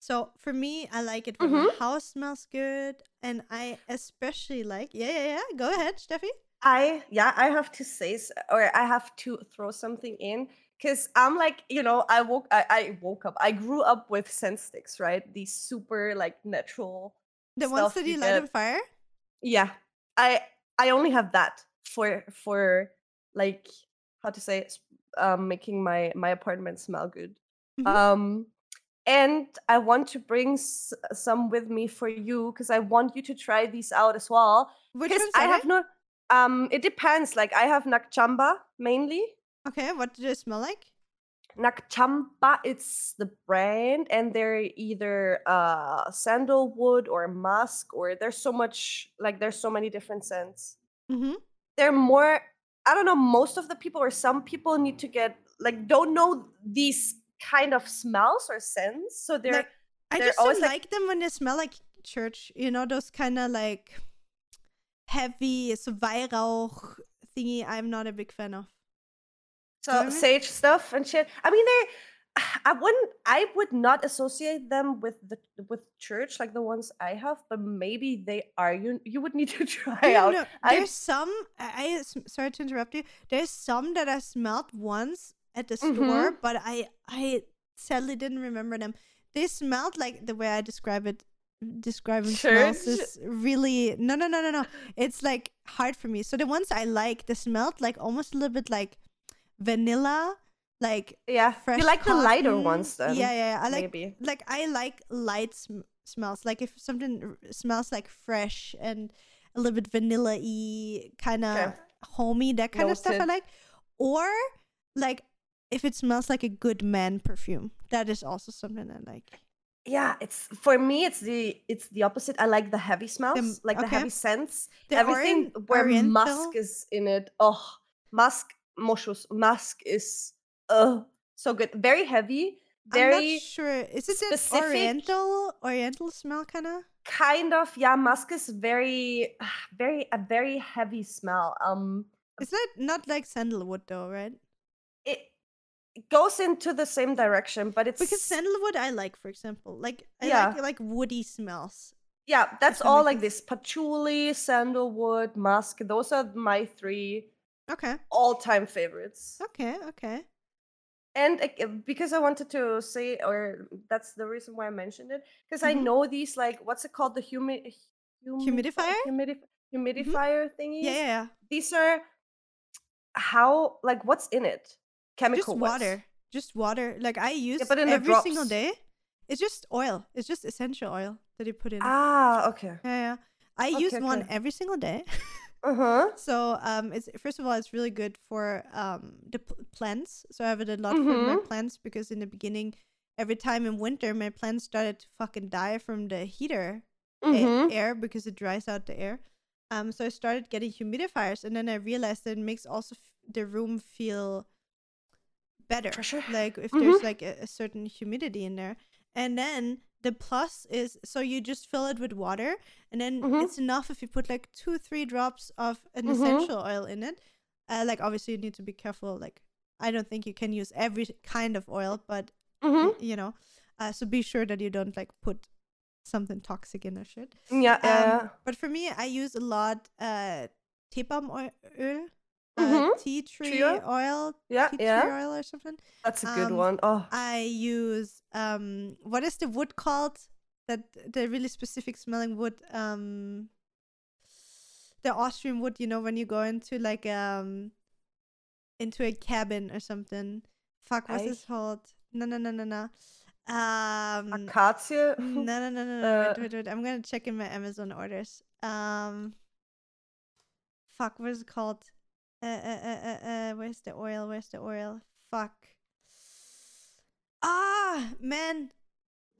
So for me, I like it when mm-hmm. my house smells good, and I especially like yeah yeah yeah. Go ahead, Steffi. I yeah I have to say or I have to throw something in, because I'm like, you know, I woke I, I woke up I grew up with scent sticks, right? These super like natural. The ones that you light on fire? Yeah. I I only have that for for like how to say um making my my apartment smell good. Mm-hmm. Um and I want to bring s- some with me for you, because I want you to try these out as well. Which ones I have no um it depends. Like, I have nakchamba mainly. Okay, what do they smell like? Nakchamba, it's the brand, and they're either uh sandalwood or musk, or there's so much like there's so many different scents. Mm-hmm. They're more, I don't know, most of the people or some people need to get like don't know these kind of smells or scents, so they're like, I they're just always don't like, like them when they smell like church, you know, those kind of like heavy so Weihrauch thingy. I'm not a big fan of. So sage stuff and shit. I mean, they, I wouldn't, I would not associate them with the with church like the ones I have, but maybe they are. You you would need to try out. Know. There's I, some. I sorry to interrupt you. There's some that I smelled once at the mm-hmm. store, but I I sadly didn't remember them. They smelled like the way I describe it. Describing smells is really no no no no no. It's like hard for me. So the ones I like, they smelled like almost a little bit like. Vanilla, like yeah, fresh you like cotton. The lighter ones, then yeah, yeah. yeah. I like maybe. like I like light sm- smells. Like if something r- smells like fresh and a little bit vanilla-y, kind of okay. homey, that kind Noted. of stuff I like. Or like if it smells like a good man perfume, that is also something I like. Yeah, it's for me. It's the it's the opposite. I like the heavy smells, the, like okay. the heavy scents. The Everything orin- where oriental? musk is in it. Oh, musk. Mosho's musk is uh so good, very heavy, very I'm not sure is it an oriental oriental smell kind of kind of yeah musk is very very a very heavy smell. Um it's not not like sandalwood though, right? It, it goes into the same direction, but it's because sandalwood I like, for example, like I yeah. like, like woody smells. Yeah, that's all like sense. This patchouli, sandalwood, musk, those are my three okay all-time favorites. Okay, okay. And uh, because I wanted to say, or that's the reason why I mentioned it, because mm-hmm. I know these, like, what's it called, the humid hum- humidifier humidif- humidifier mm-hmm. thingies. Yeah, yeah, yeah. These are how, like, what's in it? Chemical? Just water. Wise. Just water. Like I use yeah, but in every single day. It's just oil. It's just essential oil that you put in. Ah, okay. Yeah, yeah. I okay, use okay. one every single day. Uh-huh. So um, it's first of all, it's really good for um the p- plants. So I have it a lot mm-hmm. for my plants, because in the beginning, every time in winter, my plants started to fucking die from the heater mm-hmm. a- air, because it dries out the air. Um, so I started getting humidifiers, and then I realized that it makes also f- the room feel better. Sure. Like if mm-hmm. there's like a, a certain humidity in there, and then. The plus is, so you just fill it with water, and then mm-hmm. it's enough if you put like two, three drops of an mm-hmm. essential oil in it. Uh, like, obviously, you need to be careful. Like, I don't think you can use every kind of oil, but, mm-hmm. you know, uh, so be sure that you don't like put something toxic in or shit. Yeah. Um, uh, but for me, I use a lot uh, tepalm oil, uh, mm-hmm. tea tree Trio? oil, yeah, tea yeah. tree oil or something. That's a good um, one. Oh, I use um, what is the wood called? That the really specific smelling wood, um, the Austrian wood. You know, when you go into like um, into a cabin or something. Fuck, what's this called? No, no, no, no, no. Um, Acacia? No, no, no, no, no. Uh, wait, wait, wait. I'm gonna check in my Amazon orders. Um, fuck, what is it called? Uh, uh, uh, uh, uh, where's the oil? Where's the oil? Fuck. Ah, man.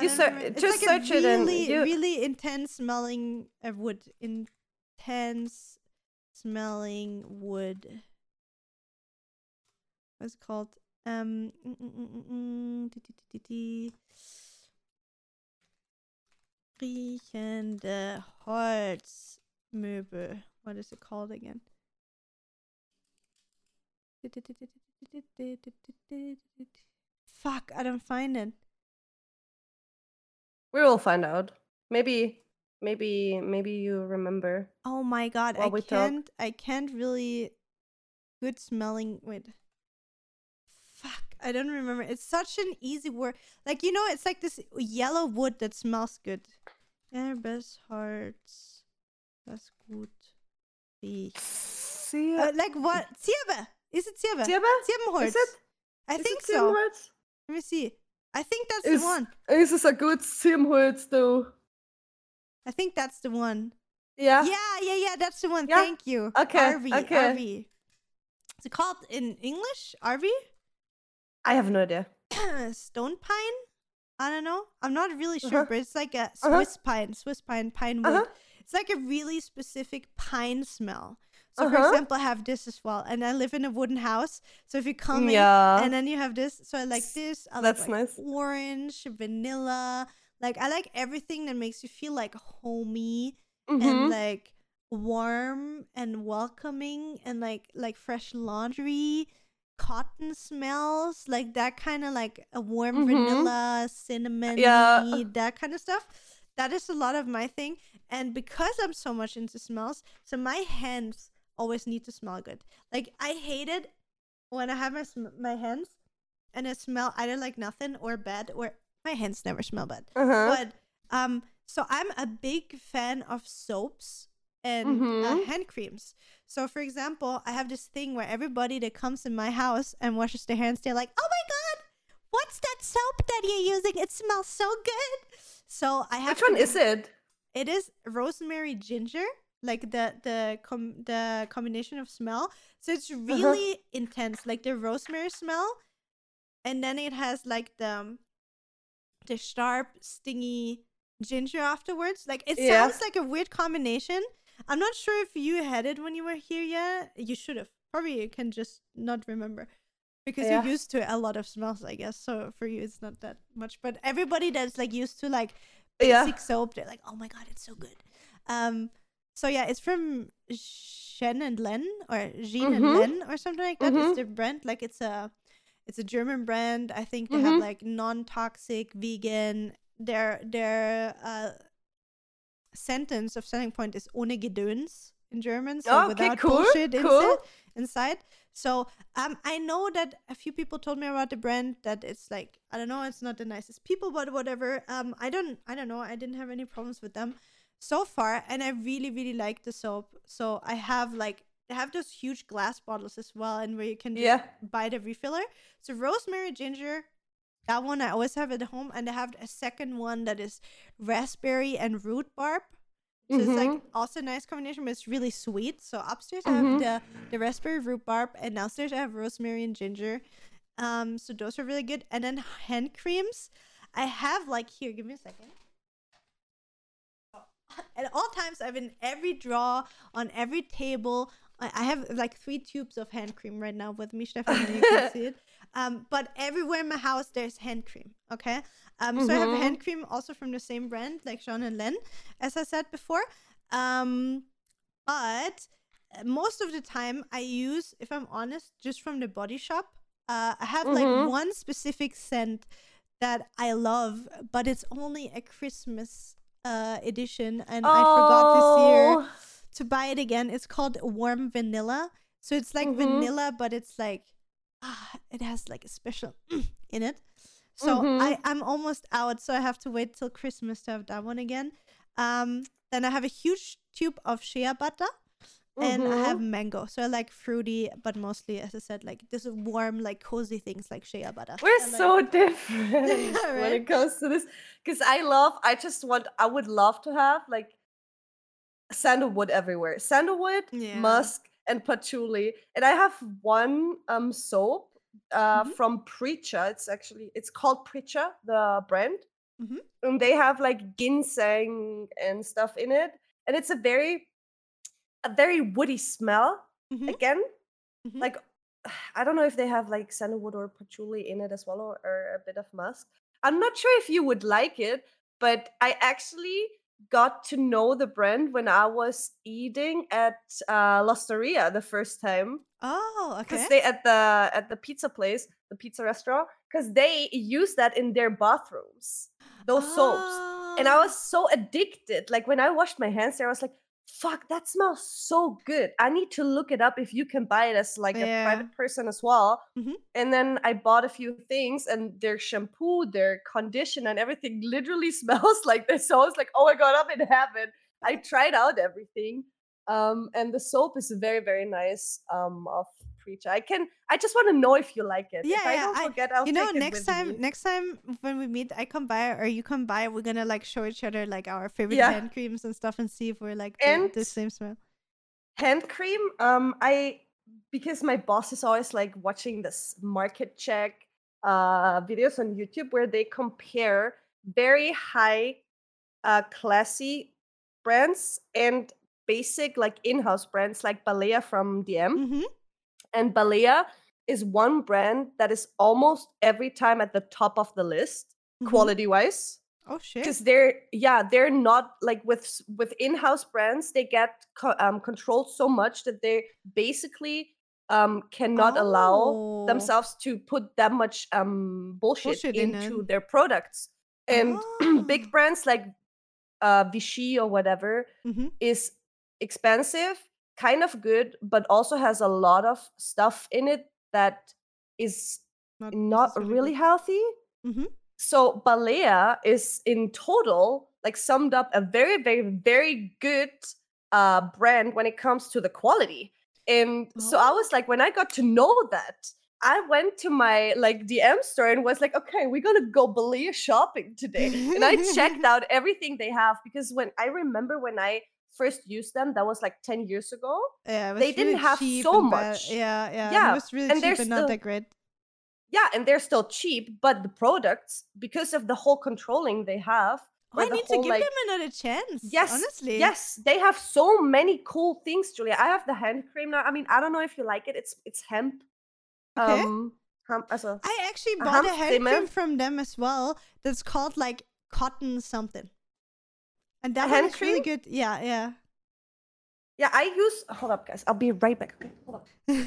You so, just like search really, it and you... really intense smelling uh, wood. Intense smelling wood. What's it called? Um, mm, mm, mm, mm, di, di, di, di. Riechende Holzmöbel. What is it called again? Fuck, I don't find it. We will find out. Maybe, maybe, maybe you remember. Oh my god, I can't, talk. I can't really good smelling with. Fuck, I don't remember. It's such an easy word. Like, you know, it's like this yellow wood that smells good. Erbes Harz. Das gut riecht. Uh, like what? Zirbe. Is it Zirbe? Zirbe? Zirbenholz. Is it? I Is think it so. Let me see. I think that's is, the one. Is this a good Zirbenholz though? I think that's the one. Yeah. Yeah, yeah, yeah. That's the one. Yeah. Thank you. Okay. R V. Okay. R V. Is it called in English? R V? I have no idea. Stone pine? I don't know. I'm not really sure, uh-huh. but it's like a Swiss uh-huh. pine, Swiss pine, pine wood. Uh-huh. It's like a really specific pine smell. So, uh-huh. for example, I have this as well. And I live in a wooden house. So if you come yeah. in and then you have this. So I like this. I That's like, nice. like orange, vanilla. Like I like everything that makes you feel like homey mm-hmm. and like warm and welcoming and like like fresh laundry. Cotton smells, like that kind of like a warm mm-hmm. vanilla, cinnamon, yeah. that kind of stuff. That is a lot of my thing. And because I'm so much into smells, so my hands always need to smell good. Like I hate it when I have my sm- my hands and I smell either like nothing or bad, or my hands never smell bad. Uh-huh. But um, so I'm a big fan of soaps and mm-hmm. uh, hand creams. So, for example, I have this thing where everybody that comes in my house and washes their hands, they're like, oh my God, what's that soap that you're using? It smells so good. So I have Which one to, is it? It is rosemary ginger, like the the, com- the combination of smell. So it's really uh-huh. intense, like the rosemary smell. And then it has like the, the sharp, stingy ginger afterwards. Like it yeah. sounds like a weird combination. I'm not sure if you had it when you were here yet. You should have. Probably you can just not remember. Because yeah. you're used to a lot of smells, I guess. So for you, it's not that much. But everybody that's like used to like basic yeah. soap, they're like, oh my God, it's so good. Um. So yeah, it's from Shein and Len or Jean mm-hmm. and Len or something like that. Mm-hmm. It's their brand. Like it's a, it's a German brand. I think they mm-hmm. have like non-toxic, vegan. They're, they're, uh, sentence of selling point is ohne Gedöns in German, so okay, without cool, bullshit cool. inside. So um, I know that a few people told me about the brand that it's like I don't know, it's not the nicest people, but whatever. Um, I don't, I don't know. I didn't have any problems with them so far, and I really, really like the soap. So I have like they have those huge glass bottles as well, and where you can just yeah. buy the refiller. So rosemary, ginger. That one I always have at home, and I have a second one that is raspberry and rhubarb. So mm-hmm. it's like also a nice combination, but it's really sweet. So upstairs mm-hmm. I have the, the raspberry rhubarb, and downstairs I have rosemary and ginger. Um, so those are really good. And then hand creams. I have like here, give me a second. At all times, I have in every drawer, on every table. I have like three tubes of hand cream right now with me, Stefan, you can see it. Um, but everywhere in my house, there's hand cream, okay? Um, mm-hmm. So I have hand cream also from the same brand, like Jean and Len, as I said before. Um, but most of the time I use, if I'm honest, just from the Body Shop. Uh, I have mm-hmm. like one specific scent that I love, but it's only a Christmas uh, edition. And oh. I forgot this year to buy it again. It's called Warm Vanilla. So it's like mm-hmm. vanilla, but it's like, ah, it has like a special in it. So mm-hmm. I, I'm almost out. So I have to wait till Christmas to have that one again. Um, then I have a huge tube of shea butter. And mm-hmm. I have mango. So I like fruity, but mostly, as I said, like this warm, like cozy things like shea butter. We're and so like... different right? when it comes to this. Because I love, I just want, I would love to have like sandalwood everywhere. Sandalwood, yeah. musk, and patchouli. And I have one um soap uh, mm-hmm. from Preacher. It's actually, it's called Preacher, the brand. Mm-hmm. And they have like ginseng and stuff in it. And it's a very... a very woody smell mm-hmm. again. Mm-hmm. Like, I don't know if they have like sandalwood or patchouli in it as well, or, or a bit of musk. I'm not sure if you would like it, but I actually got to know the brand when I was eating at uh, L'Osteria the first time. Oh, okay. Because they at the at the pizza place, the pizza restaurant, because they use that in their bathrooms, those oh. soaps. And I was so addicted. Like when I washed my hands there, I was like, fuck, that smells so good. I need to look it up if you can buy it as like yeah. a private person as well. Mm-hmm. And then I bought a few things, and their shampoo, their conditioner, and everything literally smells like this. So I was like, oh my God, I'm in heaven. I tried out everything. Um, and the soap is very, very nice um, of Preacher. I can, I just want to know if you like it. Yeah, if I don't yeah, forget, I, I'll you know, take next it with time, me. Next time when we meet, I come by or you come by, we're gonna like show each other like our favorite yeah. hand creams and stuff, and see if we're like the, the same smell. Hand cream, um, I because my boss is always like watching this market check uh videos on YouTube where they compare very high, uh, classy brands and basic like in-house brands like Balea from D M. Mm-hmm. And Balea is one brand that is almost every time at the top of the list, mm-hmm. quality-wise. Oh, shit. Because they're, yeah, they're not, like, with with in-house brands, they get co- um, controlled so much that they basically um, cannot oh. allow themselves to put that much um, bullshit, bullshit into in their products. And oh. big brands like uh, Vichy or whatever mm-hmm. is expensive, kind of good, but also has a lot of stuff in it that is not, not really healthy. Mm-hmm. So Balea is in total, like summed up, a very, very, very good uh, brand when it comes to the quality. And oh. so I was like, when I got to know that, I went to my like D M store and was like, okay, we're going to go Balea shopping today. And I checked out everything they have, because when I remember when I first used them, that was like ten years ago. Yeah, it was they really didn't have cheap so much. Yeah, yeah, yeah. It was really and cheap and still, not that great. Yeah, and they're still cheap, but the products, because of the whole controlling they have, oh, I the need whole, to give like, them another chance. Yes, honestly. Yes, they have so many cool things, Julia. I have the hand cream now. I mean, I don't know if you like it. It's it's hemp. Okay. Um, hemp as well. I actually bought a, a hand cream them. from them as well. That's called like cotton something. And that hand cream? Really good. Yeah, yeah. Yeah, I use... Hold up, guys. I'll be right back. Okay, hold on.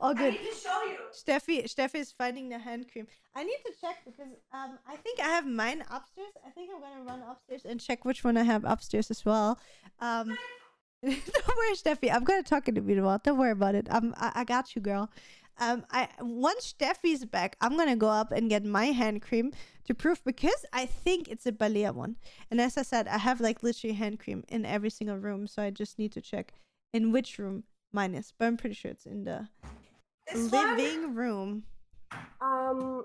All good. I need to show you. Steffi, Steffi is finding the hand cream. I need to check because um, I think I have mine upstairs. I think I'm going to run upstairs and check which one I have upstairs as well. Um, don't worry, Steffi. I'm going to talk in a bit about it. Don't worry about it. Um, I, I got you, girl. Um, I once Steffi's back, I'm gonna go up and get my hand cream to prove, because I think it's a Balea one. And as I said, I have like literally hand cream in every single room, so I just need to check in which room mine is. But I'm pretty sure it's in the this living one? room. Um,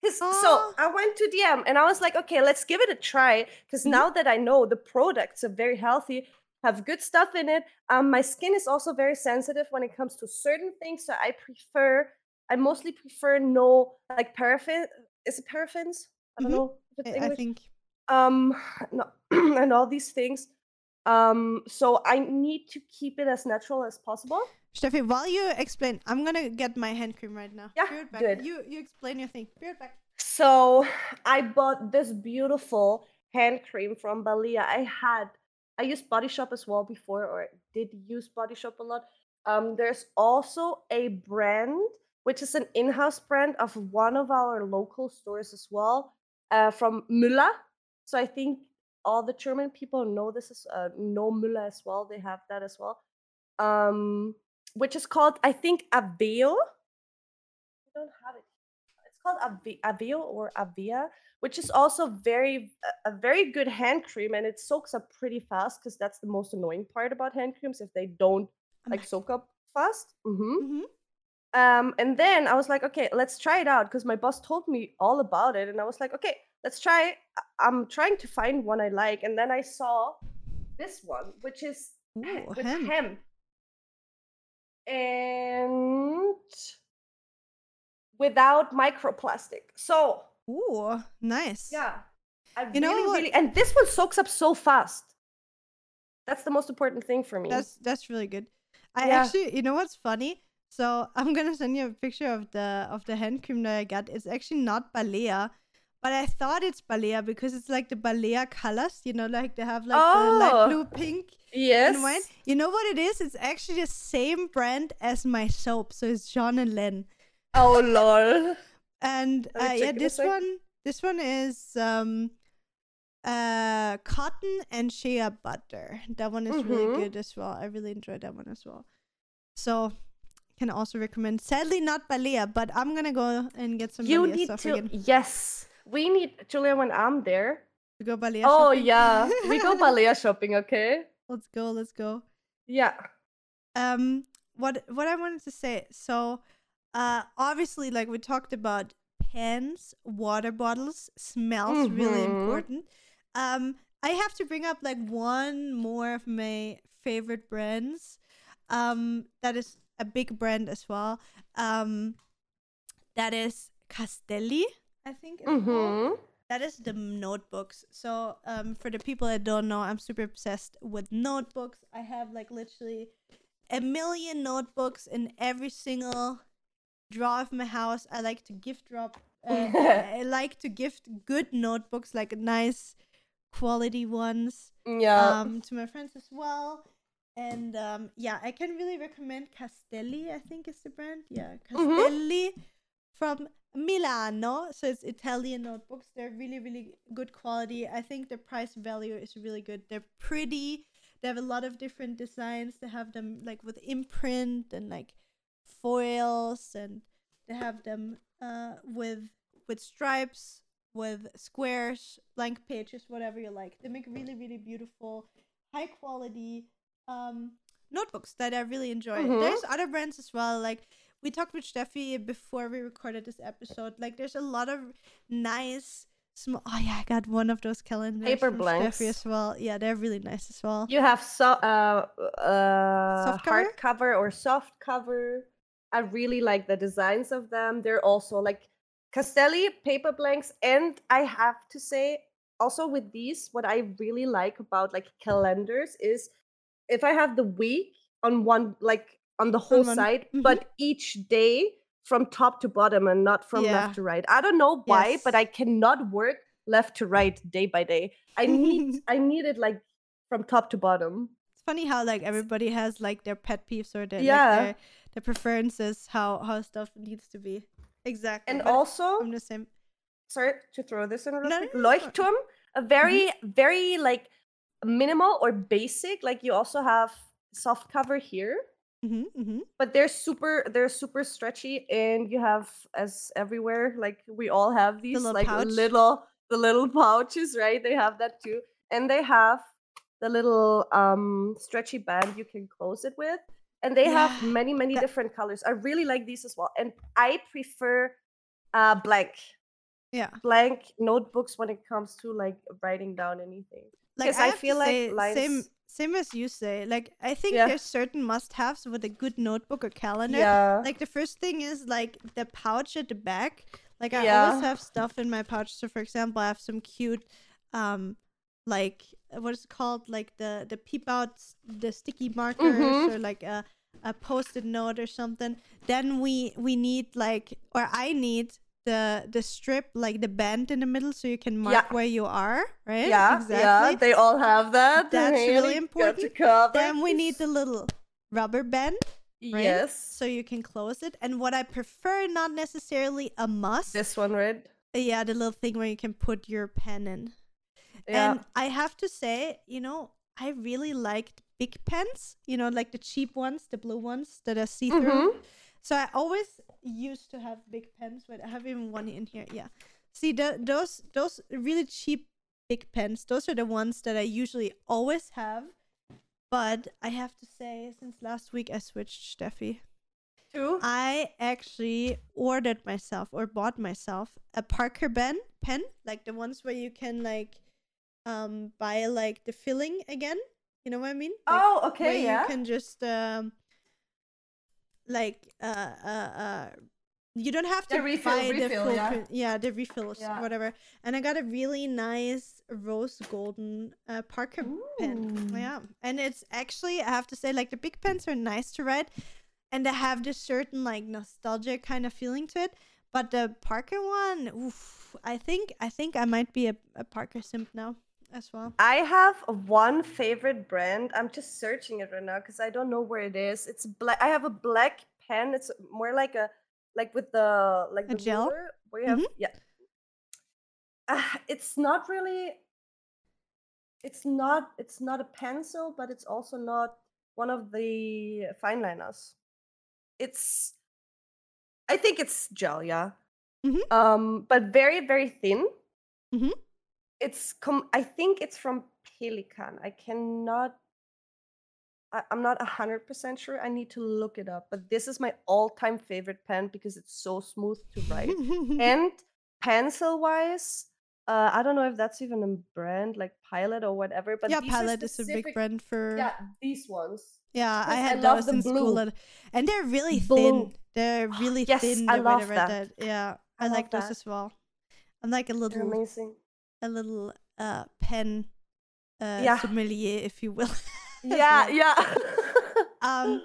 his, so I went to D M and I was like, okay, let's give it a try, because mm-hmm. now that I know the products are very healthy, have good stuff in it. Um, my skin is also very sensitive when it comes to certain things, so I prefer, I mostly prefer no, like paraffin, is it paraffins? I don't mm-hmm. know if it's English. I think. Um, no, and all these things. Um, so I need to keep it as natural as possible. Steffi, while you explain, I'm gonna get my hand cream right now. Yeah, Beard back. Good. You, you explain your thing. Beard back. So I bought this beautiful hand cream from Balea. I had I used Body Shop as well before, or did use Body Shop a lot. Um, there's also a brand, which is an in-house brand of one of our local stores as well, uh, from Müller. So I think all the German people know this is uh, know Müller as well. They have that as well. um, which is called, I think, Aveo. I don't have it. It's called Aveo or Avea, which is also very a very good hand cream, and it soaks up pretty fast because that's the most annoying part about hand creams, if they don't like soak up fast. Mm-hmm. Mm-hmm. Um, and then I was like, okay, let's try it out because my boss told me all about it, and I was like, okay, let's try it. I'm trying to find one I like, and then I saw this one, which is Ooh, with hemp. hemp. And without microplastic. So Ooh, nice. Yeah. I you really, know what? really and this one soaks up so fast. That's the most important thing for me. That's that's really good. I yeah. actually, you know what's funny? So I'm gonna send you a picture of the of the hand cream that I got. It's actually not Balea, but I thought it's Balea because it's like the Balea colors, you know, like they have like oh. the light blue, pink, yes. and white. You know what it is? It's actually the same brand as my soap, so it's Jean and Len. Oh lol. And uh, yeah, this one, this one is um, uh, cotton and shea butter. That one is mm-hmm. really good as well. I really enjoyed that one as well. So can also recommend. Sadly, not Balea, but I'm gonna go and get some. You Balea need stuff to. Again. Yes, we need Julia when I'm there. We go Balea. Oh shopping. yeah, we go Balea shopping. Okay. Let's go. Let's go. Yeah. Um. What What I wanted to say. So. Uh, obviously, like we talked about, pens, water bottles, smells mm-hmm. really important. Um, I have to bring up like one more of my favorite brands. Um, that is a big brand as well. Um, that is Castelli, I think. Mm-hmm. That is the notebooks. So, um, for the people that don't know, I'm super obsessed with notebooks. I have like literally a million notebooks in every single drawer of my house. I like to gift drop. Uh, I like to gift good notebooks, like nice quality ones, yeah. um, to my friends as well. And um, yeah, I can really recommend Castelli, I think is the brand. Yeah, Castelli mm-hmm. from Milano. So it's Italian notebooks. They're really, really good quality. I think the price value is really good. They're pretty. They have a lot of different designs. They have them like with imprint and like foils, and they have them uh with with stripes, with squares, blank pages, whatever you like. They make really, really beautiful, high quality um notebooks that I really enjoy. Mm-hmm. There's other brands as well, like we talked with Steffi before we recorded this episode. Like there's a lot of nice sm- oh yeah I got one of those calendars, paper blanks Steffi as well. Yeah, they're really nice as well. You have so uh uh soft cover? hard cover or soft cover. I really like the designs of them. They're also like Castelli, paper blanks. And I have to say also with these, what I really like about like calendars is if I have the week on one, like on the whole on side, mm-hmm. but each day from top to bottom and not from yeah. left to right. I don't know why, yes. but I cannot work left to right day by day. I need, I need it like from top to bottom. It's funny how like everybody has like their pet peeves or their, yeah. like, their The preferences, how how stuff needs to be. Exactly. And but also, I'm the same. Sorry to throw this in real no, quick. No, no, Leuchtturm, no. a very, mm-hmm. very like minimal or basic. Like you also have soft cover here, mm-hmm, mm-hmm. but they're super, they're super stretchy. And you have, as everywhere, like we all have these, the little like pouch. little, the little pouches, right? They have that too. And they have the little um, stretchy band you can close it with. And they yeah. have many, many that- different colors. I really like these as well. And I prefer uh, blank. Yeah. Blank notebooks when it comes to like writing down anything. Because like, I, I feel like say, lines... same same as you say. Like I think yeah. there's certain must-haves with a good notebook or calendar. Yeah. Like the first thing is like the pouch at the back. Like I yeah. always have stuff in my pouch. So for example, I have some cute um like what is it called, like the the peep out, the sticky markers, mm-hmm. or like a, a post-it note or something. Then we we need like, or I need the the strip, like the band in the middle, so you can mark yeah. where you are, right? Yeah, exactly. Yeah, they all have that. That's really, really important. Then we need the little rubber band, right? Yes, so you can close it. And what I prefer, not necessarily a must, this one, right? Yeah, the little thing where you can put your pen in. Yeah. And I have to say, you know, I really liked Bic pens, you know, like the cheap ones, the blue ones that are see-through. Mm-hmm. So I always used to have Bic pens, but I have even one in here. Yeah. See, the, those those really cheap Bic pens, those are the ones that I usually always have. But I have to say, since last week, I switched, Steffi. True. I actually ordered myself or bought myself a Parker pen, pen, like the ones where you can like um, buy like the filling again. You know what I mean? Like, oh, okay, where yeah. You can just um, like uh, uh, uh, you don't have to the refill, buy refill, the full, yeah, print, yeah the refills, yeah. whatever. And I got a really nice rose golden uh, Parker Ooh. pen. Yeah, and it's actually, I have to say, like the Bic pens are nice to write. And they have this certain like nostalgia kind of feeling to it, but the Parker one, oof, I think I think I might be a, a Parker simp now as well. I have one favorite brand. I'm just searching it right now because I don't know where it is. It's black. I have a black pen. It's more like a like with the like the a gel ruler where you have mm-hmm. yeah. Uh, it's not really. It's not. It's not a pencil, but it's also not one of the fine liners. It's, I think it's gel, yeah, mm-hmm. um, but very, very thin. Mm-hmm. It's, com- I think it's from Pelican. I cannot, I- I'm not one hundred percent sure. I need to look it up. But this is my all-time favorite pen because it's so smooth to write. And pencil-wise, uh, I don't know if that's even a brand, like Pilot or whatever. But yeah, Pilot specific- is a big brand for... Yeah, these ones. Yeah, I had I those in blue. School, and, and they're really blue. thin. They're really yes, thin. I love that. that. Yeah, I, I like those that. as well. I'm like a little, amazing. a little uh, pen uh, yeah. sommelier, if you will. yeah, yeah. um.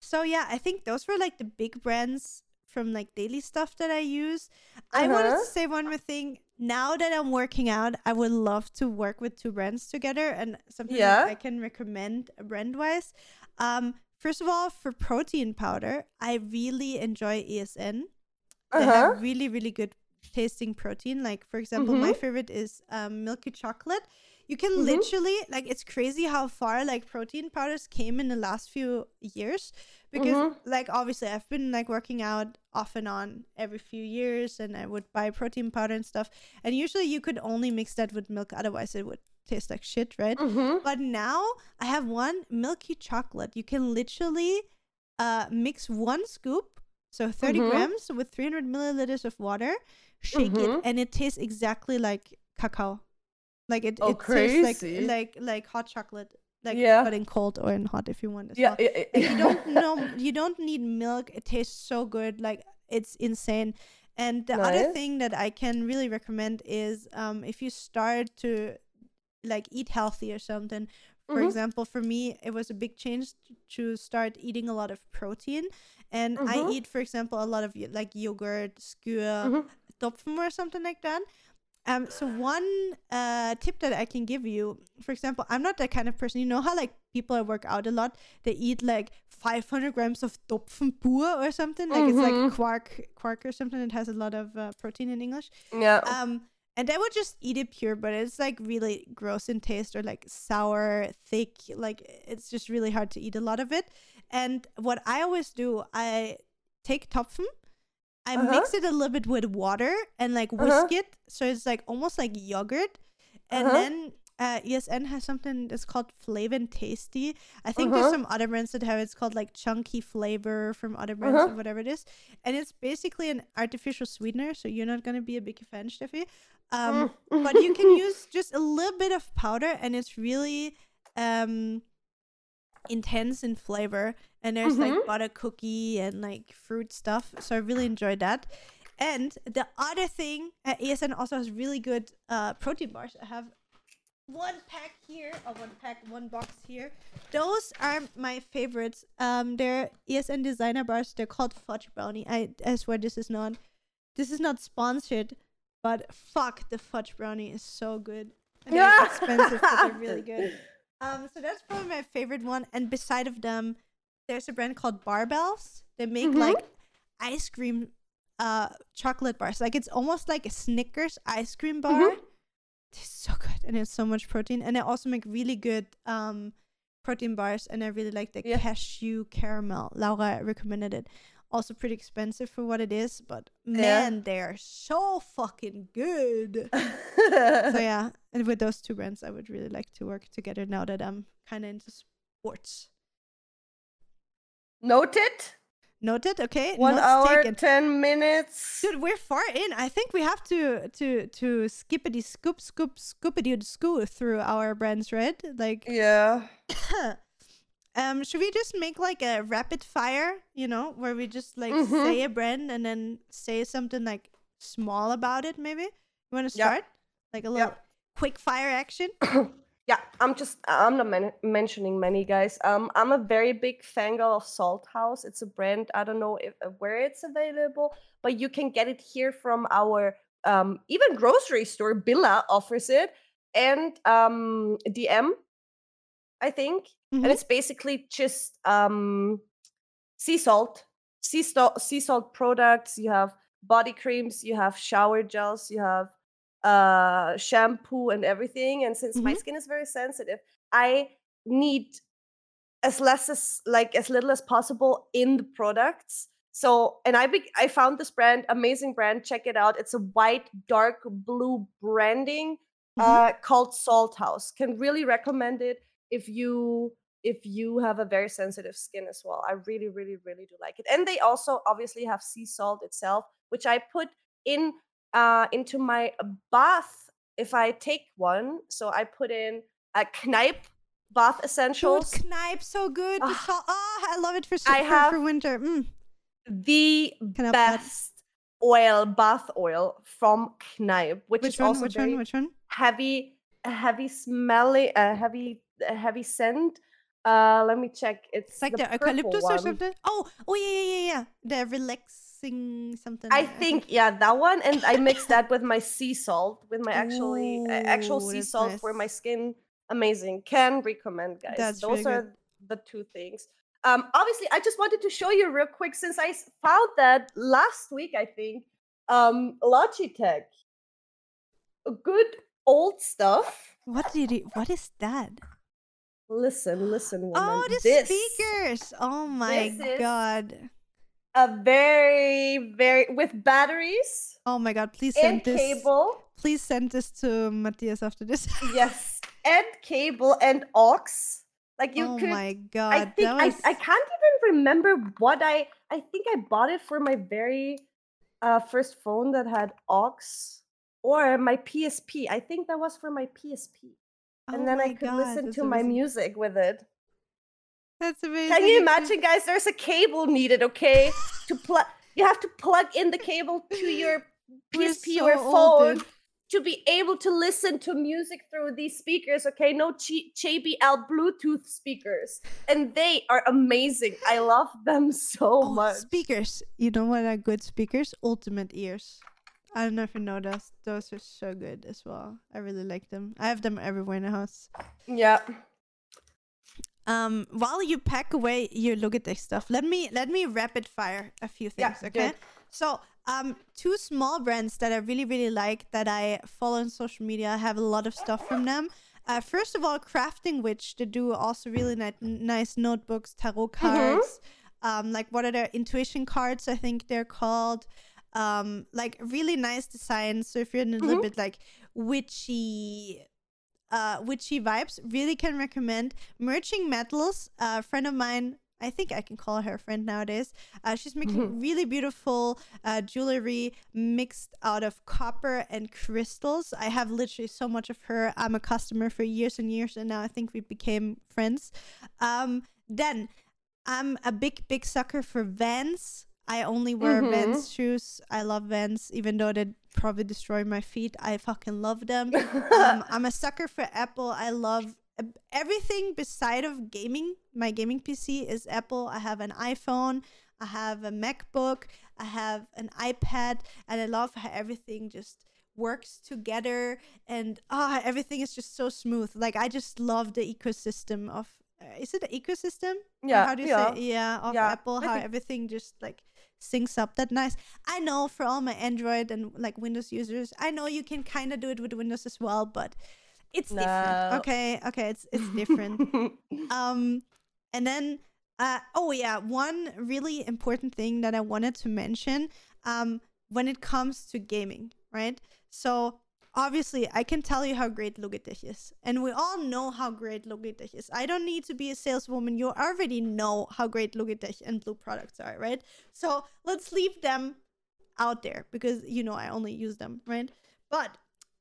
So yeah, I think those were like the big brands from like daily stuff that I use. Uh-huh. I wanted to say one more thing. Now that I'm working out, I would love to work with two brands together, and something yeah. I can recommend brand-wise. Um, first of all, for protein powder, I really enjoy E S N. Uh-huh. They have really, really good tasting protein. Like, for example, mm-hmm. my favorite is um, milky chocolate. You can mm-hmm. literally, like, it's crazy how far, like, protein powders came in the last few years. Because, mm-hmm. like, obviously, I've been, like, working out off and on every few years. And I would buy protein powder and stuff. And usually you could only mix that with milk. Otherwise, it would taste like shit, right? Mm-hmm. But now I have one milky chocolate. You can literally uh, mix one scoop, so thirty mm-hmm. grams with three hundred milliliters of water. Shake mm-hmm. it. And it tastes exactly like cacao. Like it, oh, it tastes like like like hot chocolate, like yeah. but in cold or in hot if you want. As yeah, well. yeah, yeah, yeah. You don't know, you don't need milk. It tastes so good, like it's insane. And the nice. other thing that I can really recommend is um, if you start to like eat healthy or something. For mm-hmm. example, for me, it was a big change to start eating a lot of protein, and mm-hmm. I eat, for example, a lot of like yogurt, skyr, mm-hmm. Topfen or something like that. Um, so one uh, tip that I can give you, for example, I'm not that kind of person. You know how like people that work out a lot, they eat like five hundred grams of Topfen pur or something. Like mm-hmm. it's like quark, quark or something. It has a lot of uh, protein in English. Yeah. Um, and I would just eat it pure, but it's like really gross in taste or like sour, thick. Like it's just really hard to eat a lot of it. And what I always do, I take Topfen. I uh-huh. mix it a little bit with water and like whisk uh-huh. it. So it's like almost like yogurt. And uh-huh. then uh, E S N has something that's called Flavin Tasty. I think uh-huh. there's some other brands that have it. It's called like Chunky Flavor from other brands uh-huh. or whatever it is. And it's basically an artificial sweetener. So you're not going to be a big fan, Steffi. Um, mm. But you can use just a little bit of powder and it's really um, intense in flavor. And there's mm-hmm. like butter cookie and like fruit stuff. So I really enjoyed that. And the other thing, uh, E S N also has really good uh, protein bars. I have one pack here, or one pack, one box here. Those are my favorites. Um, they're E S N designer bars. They're called Fudge Brownie. I, I swear this is not, this is not sponsored, but fuck, the Fudge Brownie is so good. I mean, it's expensive, but they're really good. Um, so that's probably my favorite one. And beside of them, there's a brand called Barbells. They make mm-hmm. like ice cream uh, chocolate bars. Like it's almost like a Snickers ice cream bar. Mm-hmm. It's so good and it's so much protein. And they also make really good um, protein bars, and I really like the yeah. cashew caramel. Laura recommended it. Also pretty expensive for what it is, but man, yeah. they are so fucking good. So yeah, and with those two brands, I would really like to work together now that I'm kind of into sports. Noted. Noted. Okay. One Notes hour, taken. ten minutes. Dude, we're far in. I think we have to to to skippity scoop scoop scoopity scoo through our brands, right? Like yeah. Um, should we just make like a rapid fire, you know, where we just like mm-hmm. say a brand and then say something like small about it, maybe? You want to start? Yeah. Like a little yeah. quick fire action? Yeah, I'm just, I'm not men- mentioning many guys. Um, I'm a very big fangirl of Salt House. It's a brand, I don't know if, where it's available, but you can get it here from our, um, even grocery store, Billa offers it, and um, D M, I think. Mm-hmm. And it's basically just um, sea salt, sea, sto- sea salt products. You have body creams, you have shower gels, you have uh, shampoo and everything. And since mm-hmm. my skin is very sensitive, I need as less as like as little as possible in the products. So, and I be- I found this brand, amazing brand. Check it out. It's a white, dark blue branding mm-hmm. uh, called Salt House. Can really recommend it. If you if you have a very sensitive skin as well, I really, really, really do like it. And they also obviously have sea salt itself, which I put in uh, into my bath if I take one. So I put in a Kneipp bath essentials. Dude, Kneipp, so good. Oh, so- oh, I love it for summer, I for winter. Mm. The Kneipp best oil, bath oil from Kneipp, which, which is one, also which very one, which one? heavy, heavy smelly, uh, heavy. A heavy scent. Uh, let me check. It's like the, the eucalyptus or something. Oh, oh yeah, yeah, yeah, yeah. The relaxing something. I think yeah, that one. And I mixed that with my sea salt, with my actually Ooh, uh, actual sea salt nice. for my skin. Amazing. Can recommend, guys. That's Those really are good. the two things. Um, obviously, I just wanted to show you real quick since I found that last week. I think um, Logitech. Good old stuff. What did it? What is that? Listen, listen, woman. Oh, the this, speakers. Oh, my God. A very, very... With batteries. Oh, my God. Please send and this. And cable. Please send this to Matthias after this. Yes. And cable and aux. Like, you oh could... Oh, my God. I think was... I, I can't even remember what I... I think I bought it for my very uh, first phone that had aux or my P S P. I think that was for my P S P. And oh then I could God, listen to amazing. my music with it. That's amazing. Can you imagine, guys? There's a cable needed, okay? to plug, you have to plug in the cable to your P S P so or phone old, to be able to listen to music through these speakers, okay? No G- J B L Bluetooth speakers, and they are amazing. I love them so oh, much. Speakers, you know what are good speakers? Ultimate ears. I don't know if you know those. Those are so good as well. I really like them. I have them everywhere in the house. Yeah. Um. While you pack away your Logitech stuff, let me let me rapid fire a few things. Yeah, okay. Good. So, um, two small brands that I really really like that I follow on social media. I have a lot of stuff from them. Uh, first of all, Crafting Witch. They do also really ni- nice notebooks, tarot cards. Mm-hmm. Um, like what are their intuition cards? I think they're called. Um, like really nice design. So if you're in a mm-hmm. little bit like witchy, uh, witchy vibes, really can recommend. Merging Metals, a friend of mine, I think I can call her a friend nowadays. Uh, she's making mm-hmm. really beautiful uh, jewelry mixed out of copper and crystals. I have literally so much of her. I'm a customer for years and years, and now I think we became friends. Um, then I'm a big, big sucker for Vans. I only wear mm-hmm. Vans shoes. I love Vans, even though they probably destroy my feet. I fucking love them. um, I'm a sucker for Apple. I love everything beside of gaming. My gaming P C is Apple. I have an iPhone. I have a MacBook. I have an iPad. And I love how everything just works together. And oh, everything is just so smooth. Like, I just love the ecosystem of... Uh, is it an ecosystem? Yeah. Or how do you yeah. say Yeah, of yeah. Apple. How everything just, like... syncs up that nice. I know for all my Android and like Windows users, I know you can kind of do it with Windows as well, but It's no. different. Okay, okay, it's it's different. um, and then uh, oh yeah, one really important thing that I wanted to mention um when it comes to gaming, right? So obviously, I can tell you how great Logitech is, and we all know how great Logitech is. I don't need to be a saleswoman; you already know how great Logitech and Blue products are, right? So let's leave them out there because you know I only use them, right? But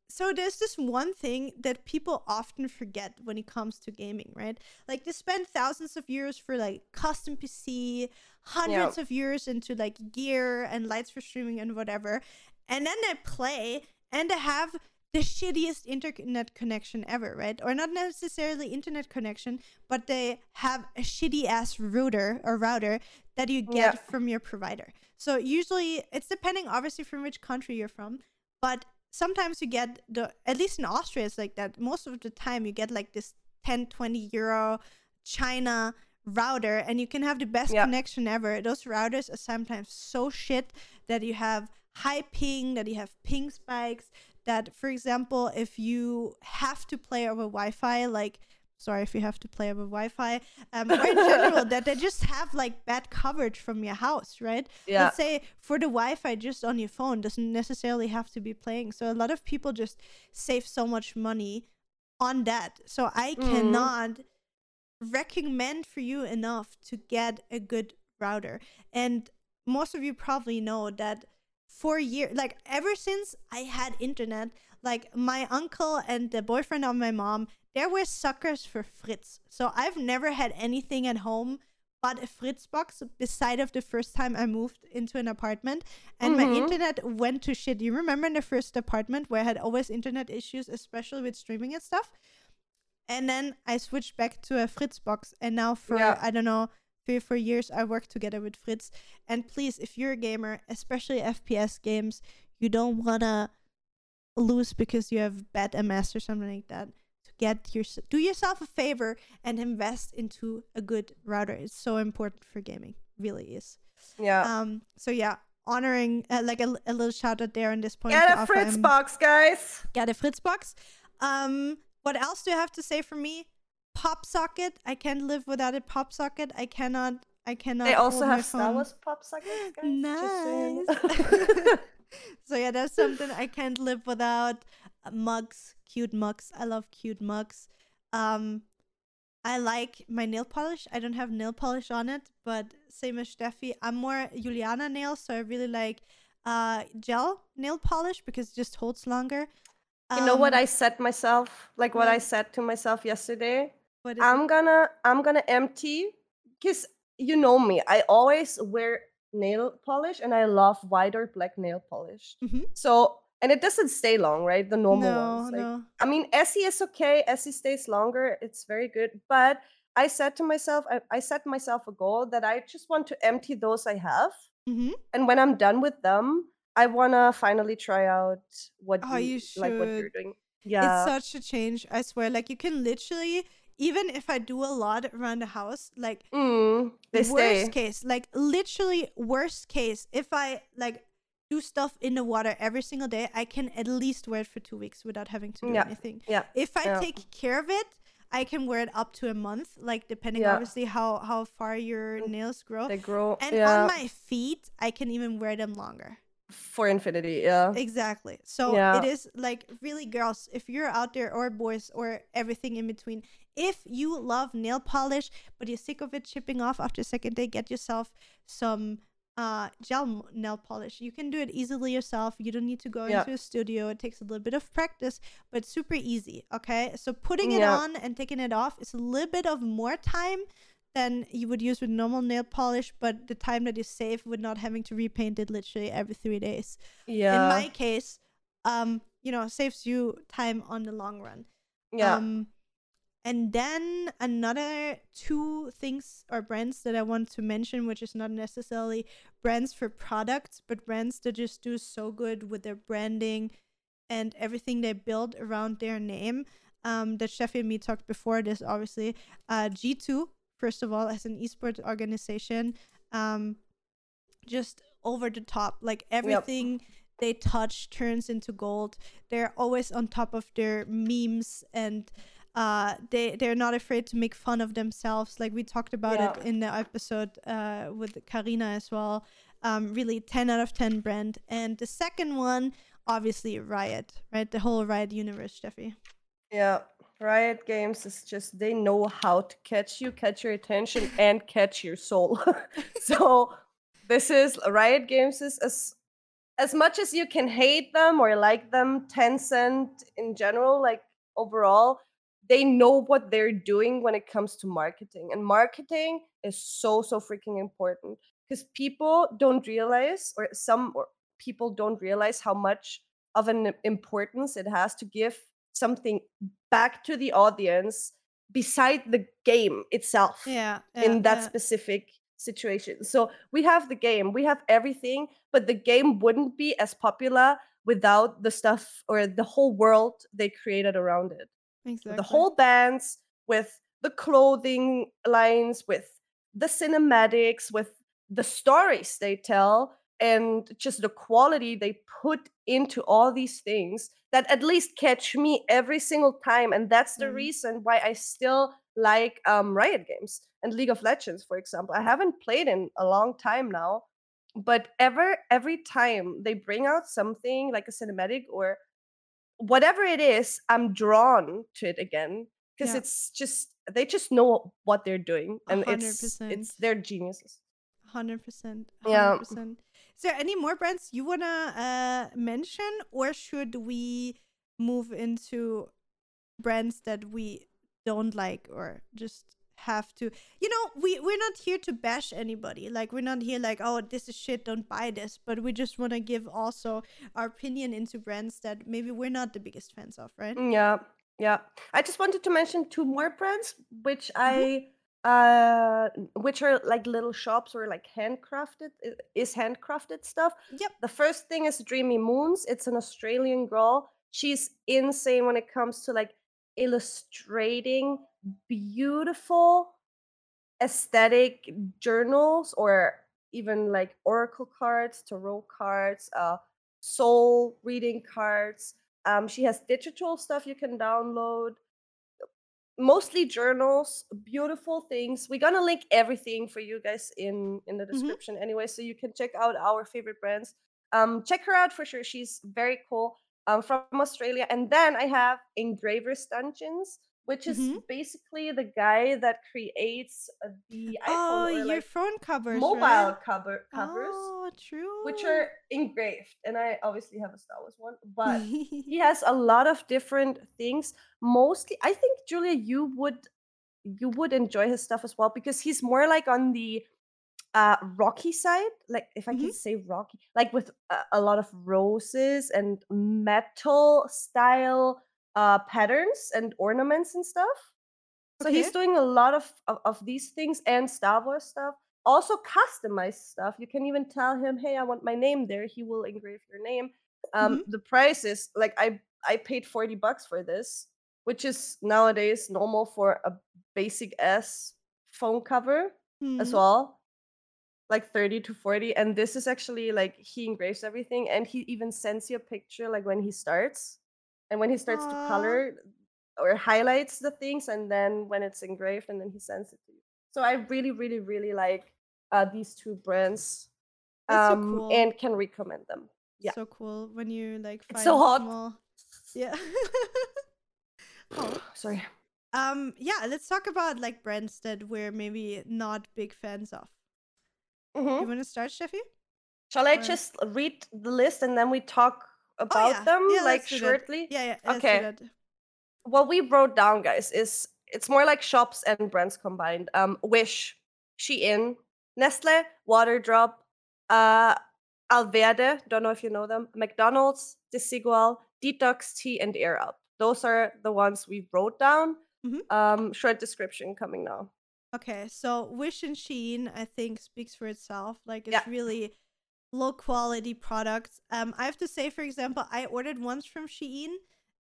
so there's this one thing that people often forget when it comes to gaming, right? Like they spend thousands of euros for like custom P C, hundreds yep. of euros into like gear and lights for streaming and whatever, and then they play and they have the shittiest internet connection ever, right? Or not necessarily internet connection, but they have a shitty ass router or router that you get yep. from your provider. So usually it's depending obviously from which country you're from, but sometimes you get the, at least in Austria it's like that, most of the time you get like this ten, twenty euro China router and you can have the best yep. connection ever. Those routers are sometimes so shit that you have high ping, that you have ping spikes, that for example if you have to play over Wi-Fi, like sorry if you have to play over Wi-Fi um, or in general that they just have like bad coverage from your house, right? Yeah. Let's say for the Wi-Fi just on your phone doesn't necessarily have to be playing. So a lot of people just save so much money on that. So I mm. cannot recommend for you enough to get a good router. And most of you probably know that for years, like ever since I had internet, like my uncle and the boyfriend of my mom, they were suckers for Fritz. So I've never had anything at home but a Fritz box beside of the first time I moved into an apartment. And mm-hmm. my internet went to shit. You remember in the first apartment where I had always internet issues, especially with streaming and stuff? And then I switched back to a Fritz box. And now for, yeah. I don't know, three or four years, I worked together with Fritz. And please, if you're a gamer, especially F P S games, you don't want to lose because you have bad M S or something like that. To get your, do yourself a favor and invest into a good router. It's so important for gaming. Really is. Yeah. Um. So yeah, honoring uh, like a, a little shout out there on this point. Get a Fritz him, box, guys. Get a Fritz box. Um. What else do you have to say for me? Pop socket. I can't live without a pop socket. I cannot. I cannot. They also have Star Wars pop sockets, guys. Nice. So yeah, that's something I can't live without. Mugs, cute mugs. I love cute mugs. Um, I like my nail polish. I don't have nail polish on it, but same as Steffi, I'm more Juliana nails, so I really like uh gel nail polish because it just holds longer. Um, you know what I said myself? Like what, what? I said to myself yesterday. I'm it? gonna I'm gonna empty, because you know me, I always wear nail polish and I love white or black nail polish. Mm-hmm. So, and it doesn't stay long, right? The normal no, ones. Like, no. I mean, Essie is okay. Essie stays longer. It's very good. But I said to myself, I, I set myself a goal that I just want to empty those I have. Mm-hmm. And when I'm done with them, I want to finally try out what, oh, you, you like what you're doing. Yeah. It's such a change. I swear, like you can literally... Even if I do a lot around the house, like mm, they worst stay. case, like literally worst case, if I like do stuff in the water every single day, I can at least wear it for two weeks without having to do yeah. anything. Yeah. If I yeah. take care of it, I can wear it up to a month, like depending yeah. obviously how, how far your nails grow. They grow. And yeah. on my feet, I can even wear them longer. For infinity, yeah. Exactly. So yeah. it is like really, girls, if you're out there, or boys, or everything in between, if you love nail polish but you're sick of it chipping off after the second day, get yourself some uh gel nail polish. You can do it easily yourself. You don't need to go yeah. into a studio. It takes a little bit of practice, but super easy. Okay, so putting it yeah. on and taking it off is a little bit of more time than you would use with normal nail polish, but the time that you save with not having to repaint it literally every three days. Yeah. In my case, um, you know, saves you time on the long run. Yeah. Um, and then another two things or brands that I want to mention, which is not necessarily brands for products, but brands that just do so good with their branding and everything they build around their name. Um, that Steffi and me talked before this, obviously. Uh, G two. First of all, as an esports organization, um, just over the top, like everything yep. they touch turns into gold. They're always on top of their memes, and uh, they, they're not afraid to make fun of themselves. Like we talked about yeah. it in the episode uh, with Karina as well. Um, really ten out of ten brand. And the second one, obviously Riot, right? The whole Riot universe, Jeffy. Yeah. Riot Games is just, they know how to catch you, catch your attention, and catch your soul. So this is, Riot Games is as, as much as you can hate them or like them, Tencent in general, like overall, they know what they're doing when it comes to marketing. And marketing is so, so freaking important because people don't realize, or some or people don't realize how much of an importance it has to give something back to the audience beside the game itself yeah, yeah in that yeah. specific situation. So we have the game, we have everything, but the game wouldn't be as popular without the stuff or the whole world they created around it. Exactly. With the whole bands, with the clothing lines, with the cinematics, with the stories they tell, and just the quality they put into all these things that at least catch me every single time. And that's the mm. reason why I still like um, Riot Games and League of Legends, for example. I haven't played in a long time now, but ever every time they bring out something like a cinematic or whatever it is, I'm drawn to it again because yeah. it's just, they just know what they're doing, and one hundred percent. it's it's they're geniuses. one hundred percent. Yeah. Is there any more brands you want to uh, mention, or should we move into brands that we don't like or just have to? You know, we, we're not here to bash anybody. Like, we're not here like, oh, this is shit, don't buy this. But we just want to give also our opinion into brands that maybe we're not the biggest fans of, right? Yeah, yeah. I just wanted to mention two more brands, which mm-hmm. I... Uh, which are like little shops or like handcrafted, is handcrafted stuff. Yep. The first thing is Dreamy Moons. It's an Australian girl. She's insane when it comes to like illustrating beautiful aesthetic journals or even like oracle cards, tarot cards, uh, soul reading cards. Um, she has digital stuff you can download. Mostly journals, beautiful things. We're gonna link everything for you guys in, in the description mm-hmm. anyway, so you can check out our favorite brands. Um, check her out for sure. She's very cool. Um, from Australia. And then I have Engraver's Dungeons, which is mm-hmm. basically the guy that creates the oh, iPhone or your like phone covers, mobile right? cover covers, oh, true, which are engraved. And I obviously have a Star Wars one, but he has a lot of different things. Mostly, I think Julia, you would you would enjoy his stuff as well because he's more like on the uh, rocky side, like if I mm-hmm. can say rocky, like with a, a lot of roses and metal style. Uh, patterns and ornaments and stuff. So okay. he's doing a lot of, of, of these things and Star Wars stuff. Also customized stuff. You can even tell him, hey, I want my name there. He will engrave your name. Um, mm-hmm. The price is, like, I, I paid forty bucks for this, which is nowadays normal for a basic-ass phone cover mm-hmm. as well. Like thirty to forty. And this is actually, like, he engraves everything. And he even sends you a picture, like, when he starts. And when he starts Aww. to color or highlights the things, and then when it's engraved, and then he sends it to you. So I really, really, really like uh, these two brands, um, so cool. and can recommend them. Yeah, so cool when you like. Find it's so hot. Small... Yeah. oh, sorry. Um. Yeah. Let's talk about like brands that we're maybe not big fans of. Mm-hmm. You want to start, Steffi? Shall I or... just read the list and then we talk? About oh, yeah. them yeah, like shortly yeah yeah okay what we wrote down, guys, is it's more like shops and brands combined. um Wish, Shein, Nestle, Waterdrop, uh Alverde, don't know if you know them, McDonald's, Desigual, Detox Tea, and Air Up. Those are the ones we wrote down. Mm-hmm. Um short description coming now. Okay, so Wish and Shein, I think, speaks for itself. Like, it's yeah. really low quality products. um I have to say, for example, I ordered once from Shein,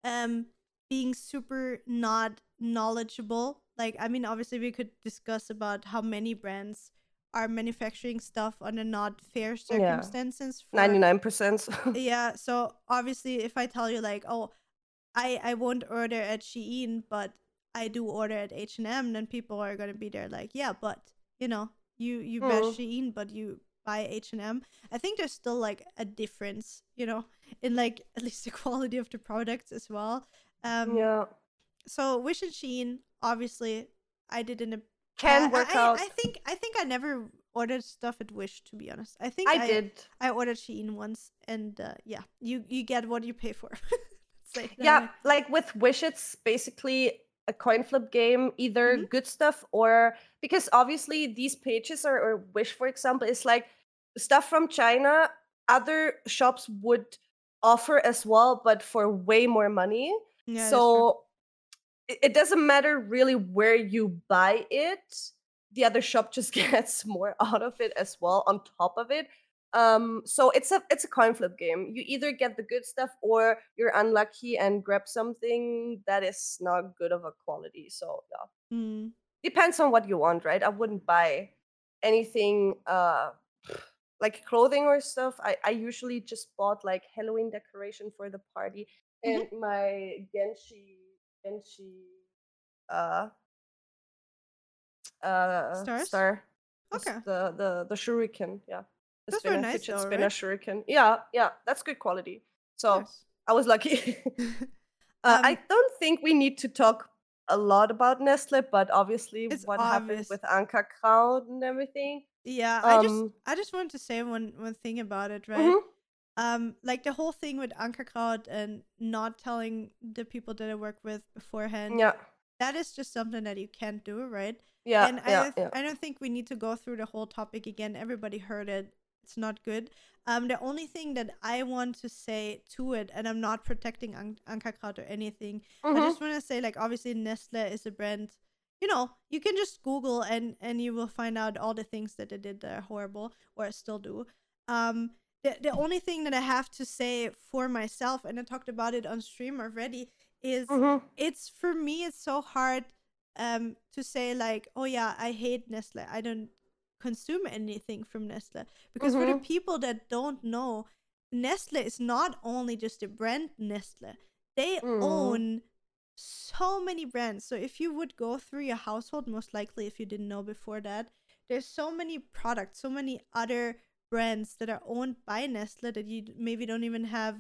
um being super not knowledgeable. Like, I mean, obviously we could discuss about how many brands are manufacturing stuff under not fair circumstances. Yeah. For, ninety-nine percent. Yeah. So obviously if I tell you like, oh, I, I won't order at Shein, but I do order at H and M, then people are going to be there like, yeah, but, you know, you, you mm. bash Shein, but you buy H and M. I think there's still like a difference, you know, in like at least the quality of the products as well. Um, yeah. So Wish and Shein, obviously, I didn't... A- Can uh, work I, out. I, I think I think I never ordered stuff at Wish, to be honest. I think I, I did. I ordered Shein once, and uh, yeah, you, you get what you pay for. Like, yeah, no, like with Wish, it's basically a coin flip game, either mm-hmm. good stuff or... Because obviously these pages are, or Wish, for example, is like stuff from China, other shops would offer as well, but for way more money. Yeah, so... It doesn't matter really where you buy it. The other shop just gets more out of it as well on top of it. Um, so it's a it's a coin flip game. You either get the good stuff or you're unlucky and grab something that is not good of a quality. So yeah. Mm. Depends on what you want, right? I wouldn't buy anything uh, like clothing or stuff. I, I usually just bought like Halloween decoration for the party and mm-hmm. my Genshi And she, uh, uh, Stars? Star. Okay. The the the shuriken, yeah. The Those spinner, were nice, though, spinner right? shuriken, yeah, yeah. That's good quality. So yes. I was lucky. uh, um, I don't think we need to talk a lot about Nestle, but obviously what obvious. happened with Ankerkraut and everything. Yeah, um, I just I just wanted to say one one thing about it, right? Mm-hmm. Um, like the whole thing with Ankerkraut and not telling the people that I work with beforehand. Yeah. That is just something that you can't do, right? Yeah. And yeah, I, th- yeah. I don't think we need to go through the whole topic again. Everybody heard it. It's not good. Um, the only thing that I want to say to it, and I'm not protecting An- Ankerkraut or anything. Mm-hmm. I just want to say, like, obviously Nestle is a brand. You know, you can just Google and, and you will find out all the things that they did that are horrible or still do. Um, The, the only thing that I have to say for myself, and I talked about it on stream already, is mm-hmm. it's for me, it's so hard um, to say like, oh yeah, I hate Nestle. I don't consume anything from Nestle. Because mm-hmm. for the people that don't know, Nestle is not only just a brand Nestle. They mm. own so many brands. So if you would go through your household, most likely if you didn't know before that, there's so many products, so many other brands that are owned by Nestle that you maybe don't even have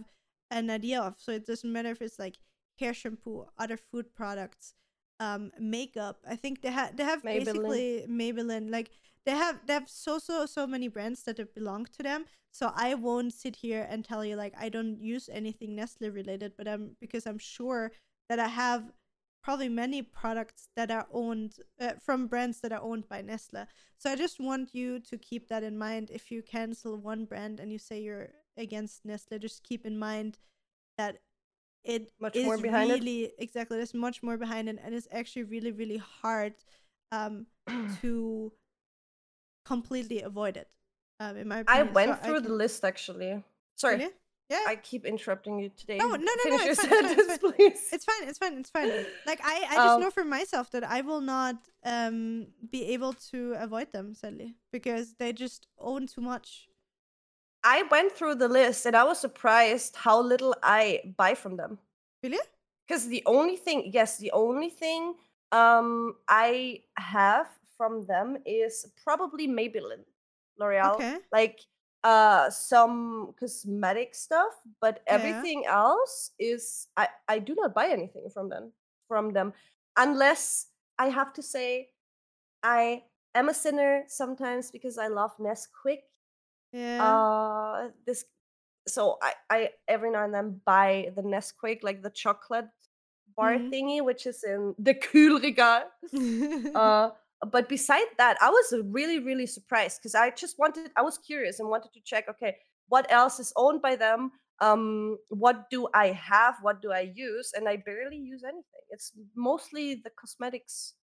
an idea of. So it doesn't matter if it's like hair shampoo, other food products, um, makeup. I think they have they have Maybelline. basically Maybelline. Like they have they have so so so many brands that belong to them. So I won't sit here and tell you like I don't use anything Nestle related, but I'm because I'm sure that I have probably many products that are owned uh, from brands that are owned by Nestle. So I just want you to keep that in mind. If you cancel one brand and you say you're against Nestle, just keep in mind that it much is more behind really, it. Exactly, there's much more behind it. And it's actually really, really hard um, to completely avoid it. Um, in my opinion. I went so through I can... the list, actually. Sorry. Really? Yeah. I keep interrupting you today. No, no, no, Finish no. It's your fine, sentence, it's fine. please. It's fine. It's fine. It's fine. Like I, I just um, know for myself that I will not um be able to avoid them, sadly, because they just own too much. I went through the list and I was surprised how little I buy from them. Really? Because the only thing, yes, the only thing um I have from them is probably Maybelline, L'Oreal, okay. like. Uh, some cosmetic stuff, but everything yeah. else is I, I do not buy anything from them from them unless I have to say I am a sinner sometimes because I love Nesquik. Yeah. Uh, this so I, I every now and then buy the Nesquik, like the chocolate bar mm-hmm. thingy, which is in the Kühlregal. uh, But beside that, I was really, really surprised because I just wanted, I was curious and wanted to check, okay, what else is owned by them? Um, what do I have? What do I use? And I barely use anything. It's mostly the cosmetics,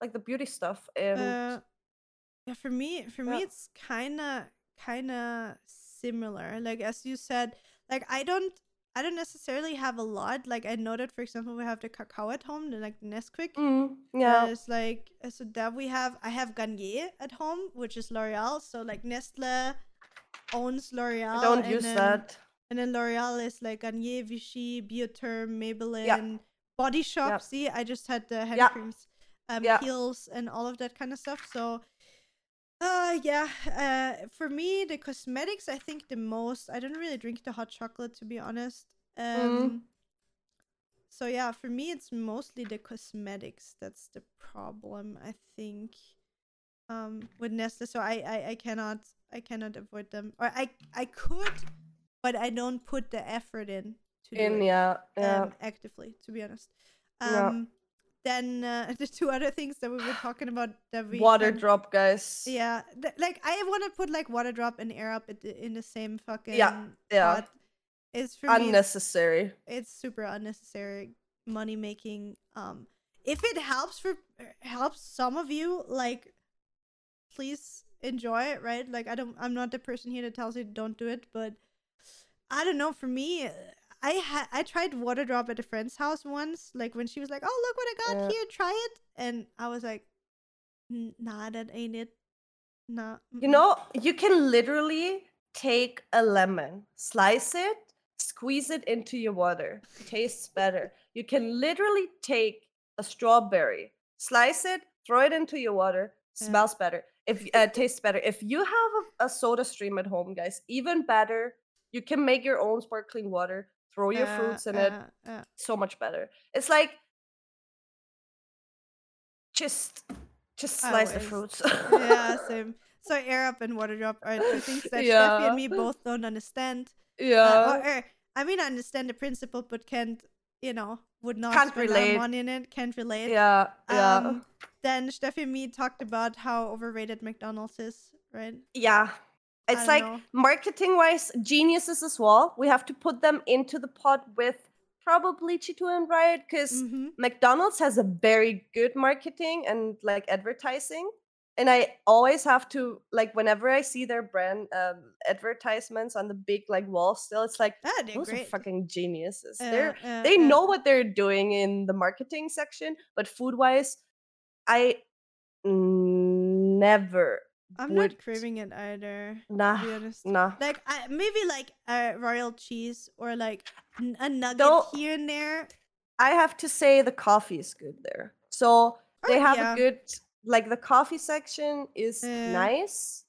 like the beauty stuff. And uh, yeah, for me, for yeah. me, it's kind of, kind of similar. Like as you said, like I don't, I don't necessarily have a lot. Like, I know that, for example, we have the cacao at home, the, like, the Nesquik. Mm, yeah. Uh, it's like, so that we have, I have Garnier at home, which is L'Oreal. So, like, Nestle owns L'Oreal. I don't and use then, that. And then L'Oreal is, like, Garnier, Vichy, Biotherm, Maybelline, yeah. Body Shop. Yeah. See, I just had the hand yeah. creams, um, yeah. peels, and all of that kind of stuff. So... Uh, yeah, uh, for me, the cosmetics, I think the most, I don't really drink the hot chocolate, to be honest. Um, mm. So yeah, for me, it's mostly the cosmetics. That's the problem, I think, um, with Nestle. So I, I, I cannot, I cannot avoid them. Or I, I could, but I don't put the effort in to in, do it, yeah, yeah. Um, actively, to be honest. Um, yeah. Then uh, the two other things that we were talking about that we water can, drop guys yeah th- like I want to put like water drop and air up in the, in the same fucking yeah yeah it's for unnecessary me, it's, it's super unnecessary money making. Um if it helps for helps some of you, like, please enjoy it, right? Like, I don't I'm not the person here that tells you don't do it, but I don't know, for me, I had I tried water drop at a friend's house once, like when she was like, "Oh, look what I got yeah. here, try it," and I was like, "Nah, that ain't it." Nah. Mm-mm. You know, you can literally take a lemon, slice it, squeeze it into your water. It tastes better. You can literally take a strawberry, slice it, throw it into your water. Yeah. Smells better. If uh, tastes better. If you have a, a soda stream at home, guys, even better. You can make your own sparkling water. Throw your uh, fruits in uh, it. Uh. So much better. It's like, just just slice the fruits. Yeah, same. So air up and water drop are two things that yeah. Steffi and me both don't understand. Yeah. Uh, or, or, I mean, I understand the principle, but can't, you know, would not can't spend relate. Money in it. Can't relate. Yeah, yeah. Um, then Steffi and me talked about how overrated McDonald's is, right? Yeah. It's like, know. Marketing-wise, geniuses as well. We have to put them into the pot with probably Chitu and Riot, because mm-hmm. McDonald's has a very good marketing and, like, advertising. And I always have to, like, whenever I see their brand um, advertisements on the big, like, wall still, it's like, ah, those great. Are fucking geniuses. Uh, they're, uh, they uh, know what they're doing in the marketing section. But food-wise, I never... I'm would. Not craving it either. Nah, to be honest. Nah. Like, I, maybe like a uh, royal cheese or like n- a nugget Don't, here and there. I have to say the coffee is good there. So they oh, have yeah. a good, like, the coffee section is uh, nice.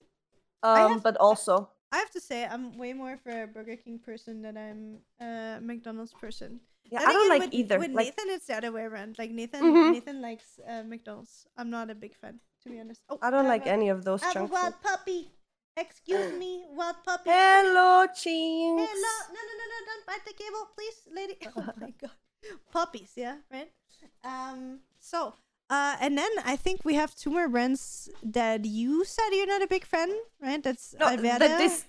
Um, have, but also, I have to say I'm way more for a Burger King person than I'm a McDonald's person. Yeah, I, I don't like with, either. With like, Nathan, it's the other way around. Like Nathan, mm-hmm. Nathan likes uh, McDonald's. I'm not a big fan. To be honest. Oh, I don't I like a, any of those. I have a wild food. Puppy. Excuse me, wild puppy. Hello, Jinx. Hello. No, no, no, no. Don't bite the cable, please, lady. Oh my god. Puppies, yeah, right? Um. So, uh, and then I think we have two more brands that you said you're not a big fan, right? That's no, Alverde. The, this,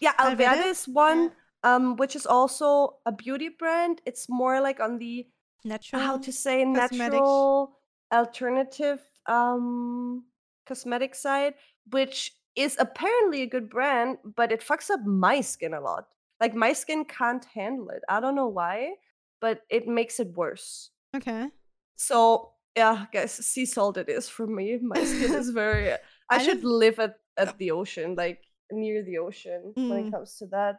yeah, Alverde, Alverde is one, yeah. um, which is also a beauty brand. It's more like on the natural. How to say cosmetics. Natural alternative. Um, cosmetic side, which is apparently a good brand, but it fucks up my skin a lot. Like, my skin can't handle it. I don't know why, but it makes it worse. Okay. So, yeah, guys, sea salt it is for me. My skin is very... I, I should didn't... live at, at the ocean, like, near the ocean mm. when it comes to that.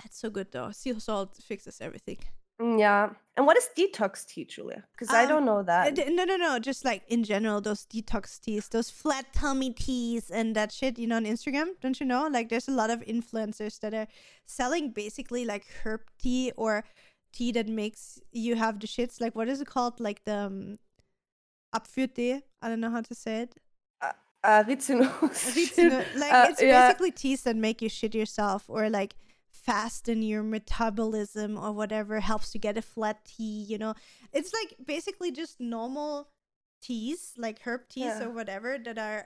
That's so good, though. Sea salt fixes everything. Yeah. And what is detox tea, Julia? Because um, I don't know that. No, no, no. Just like in general, those detox teas, those flat tummy teas and that shit, you know, on Instagram, don't you know? Like, there's a lot of influencers that are selling basically like herb tea or tea that makes you have the shits. Like, what is it called? Like the um, Apfeltee. I don't know how to say it. Uh, uh, Rizinus. Rizinus. Like, uh, it's yeah. basically teas that make you shit yourself or like fast in your metabolism or whatever, helps you get a flat tea, you know. It's like basically just normal teas, like herb teas yeah. or whatever, that are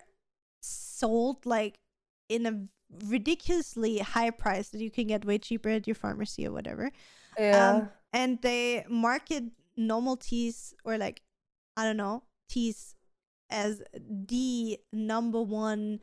sold like in a ridiculously high price that you can get way cheaper at your pharmacy or whatever. Yeah. Um, and they market normal teas or like, I don't know, teas as the number one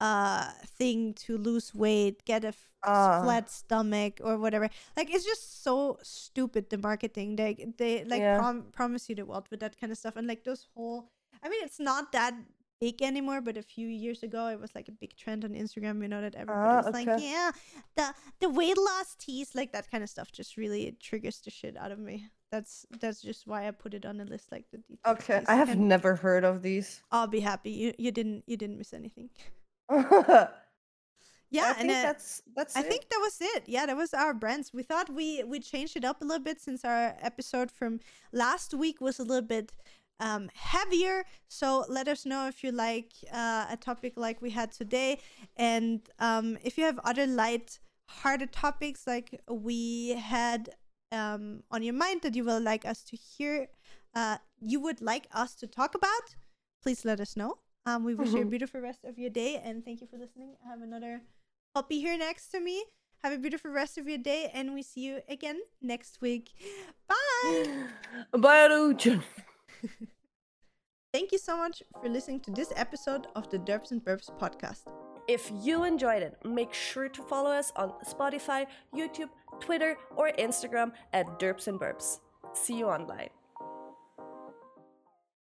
uh thing to lose weight, get a f- uh. flat stomach or whatever. Like, it's just so stupid, the marketing. They they like yeah. prom- promise you the world with that kind of stuff. And like those whole, I mean, it's not that big anymore, but a few years ago it was like a big trend on Instagram, you know, that everybody was uh, okay. like, yeah, the the weight loss teas, like that kind of stuff just really triggers the shit out of me. That's that's just why I put it on a list like the details. Okay, I have and never heard of these. I'll be happy. You you didn't you didn't miss anything. Yeah, I and think uh, that's that's. I it. think that was it. Yeah, that was our brands. We thought we we changed it up a little bit since our episode from last week was a little bit um heavier. So let us know if you like uh, a topic like we had today, and um if you have other light, harder topics like we had. Um, on your mind that you will like us to hear, uh, you would like us to talk about, please let us know. Um, we wish mm-hmm. you a beautiful rest of your day, and thank you for listening. I have another puppy here next to me. Have a beautiful rest of your day, and we see you again next week. Bye! Bye, Rujan! Thank you so much for listening to this episode of the Derps and Burps podcast. If you enjoyed it, make sure to follow us on Spotify, YouTube, Twitter, or Instagram at Derps and Burps. See you online.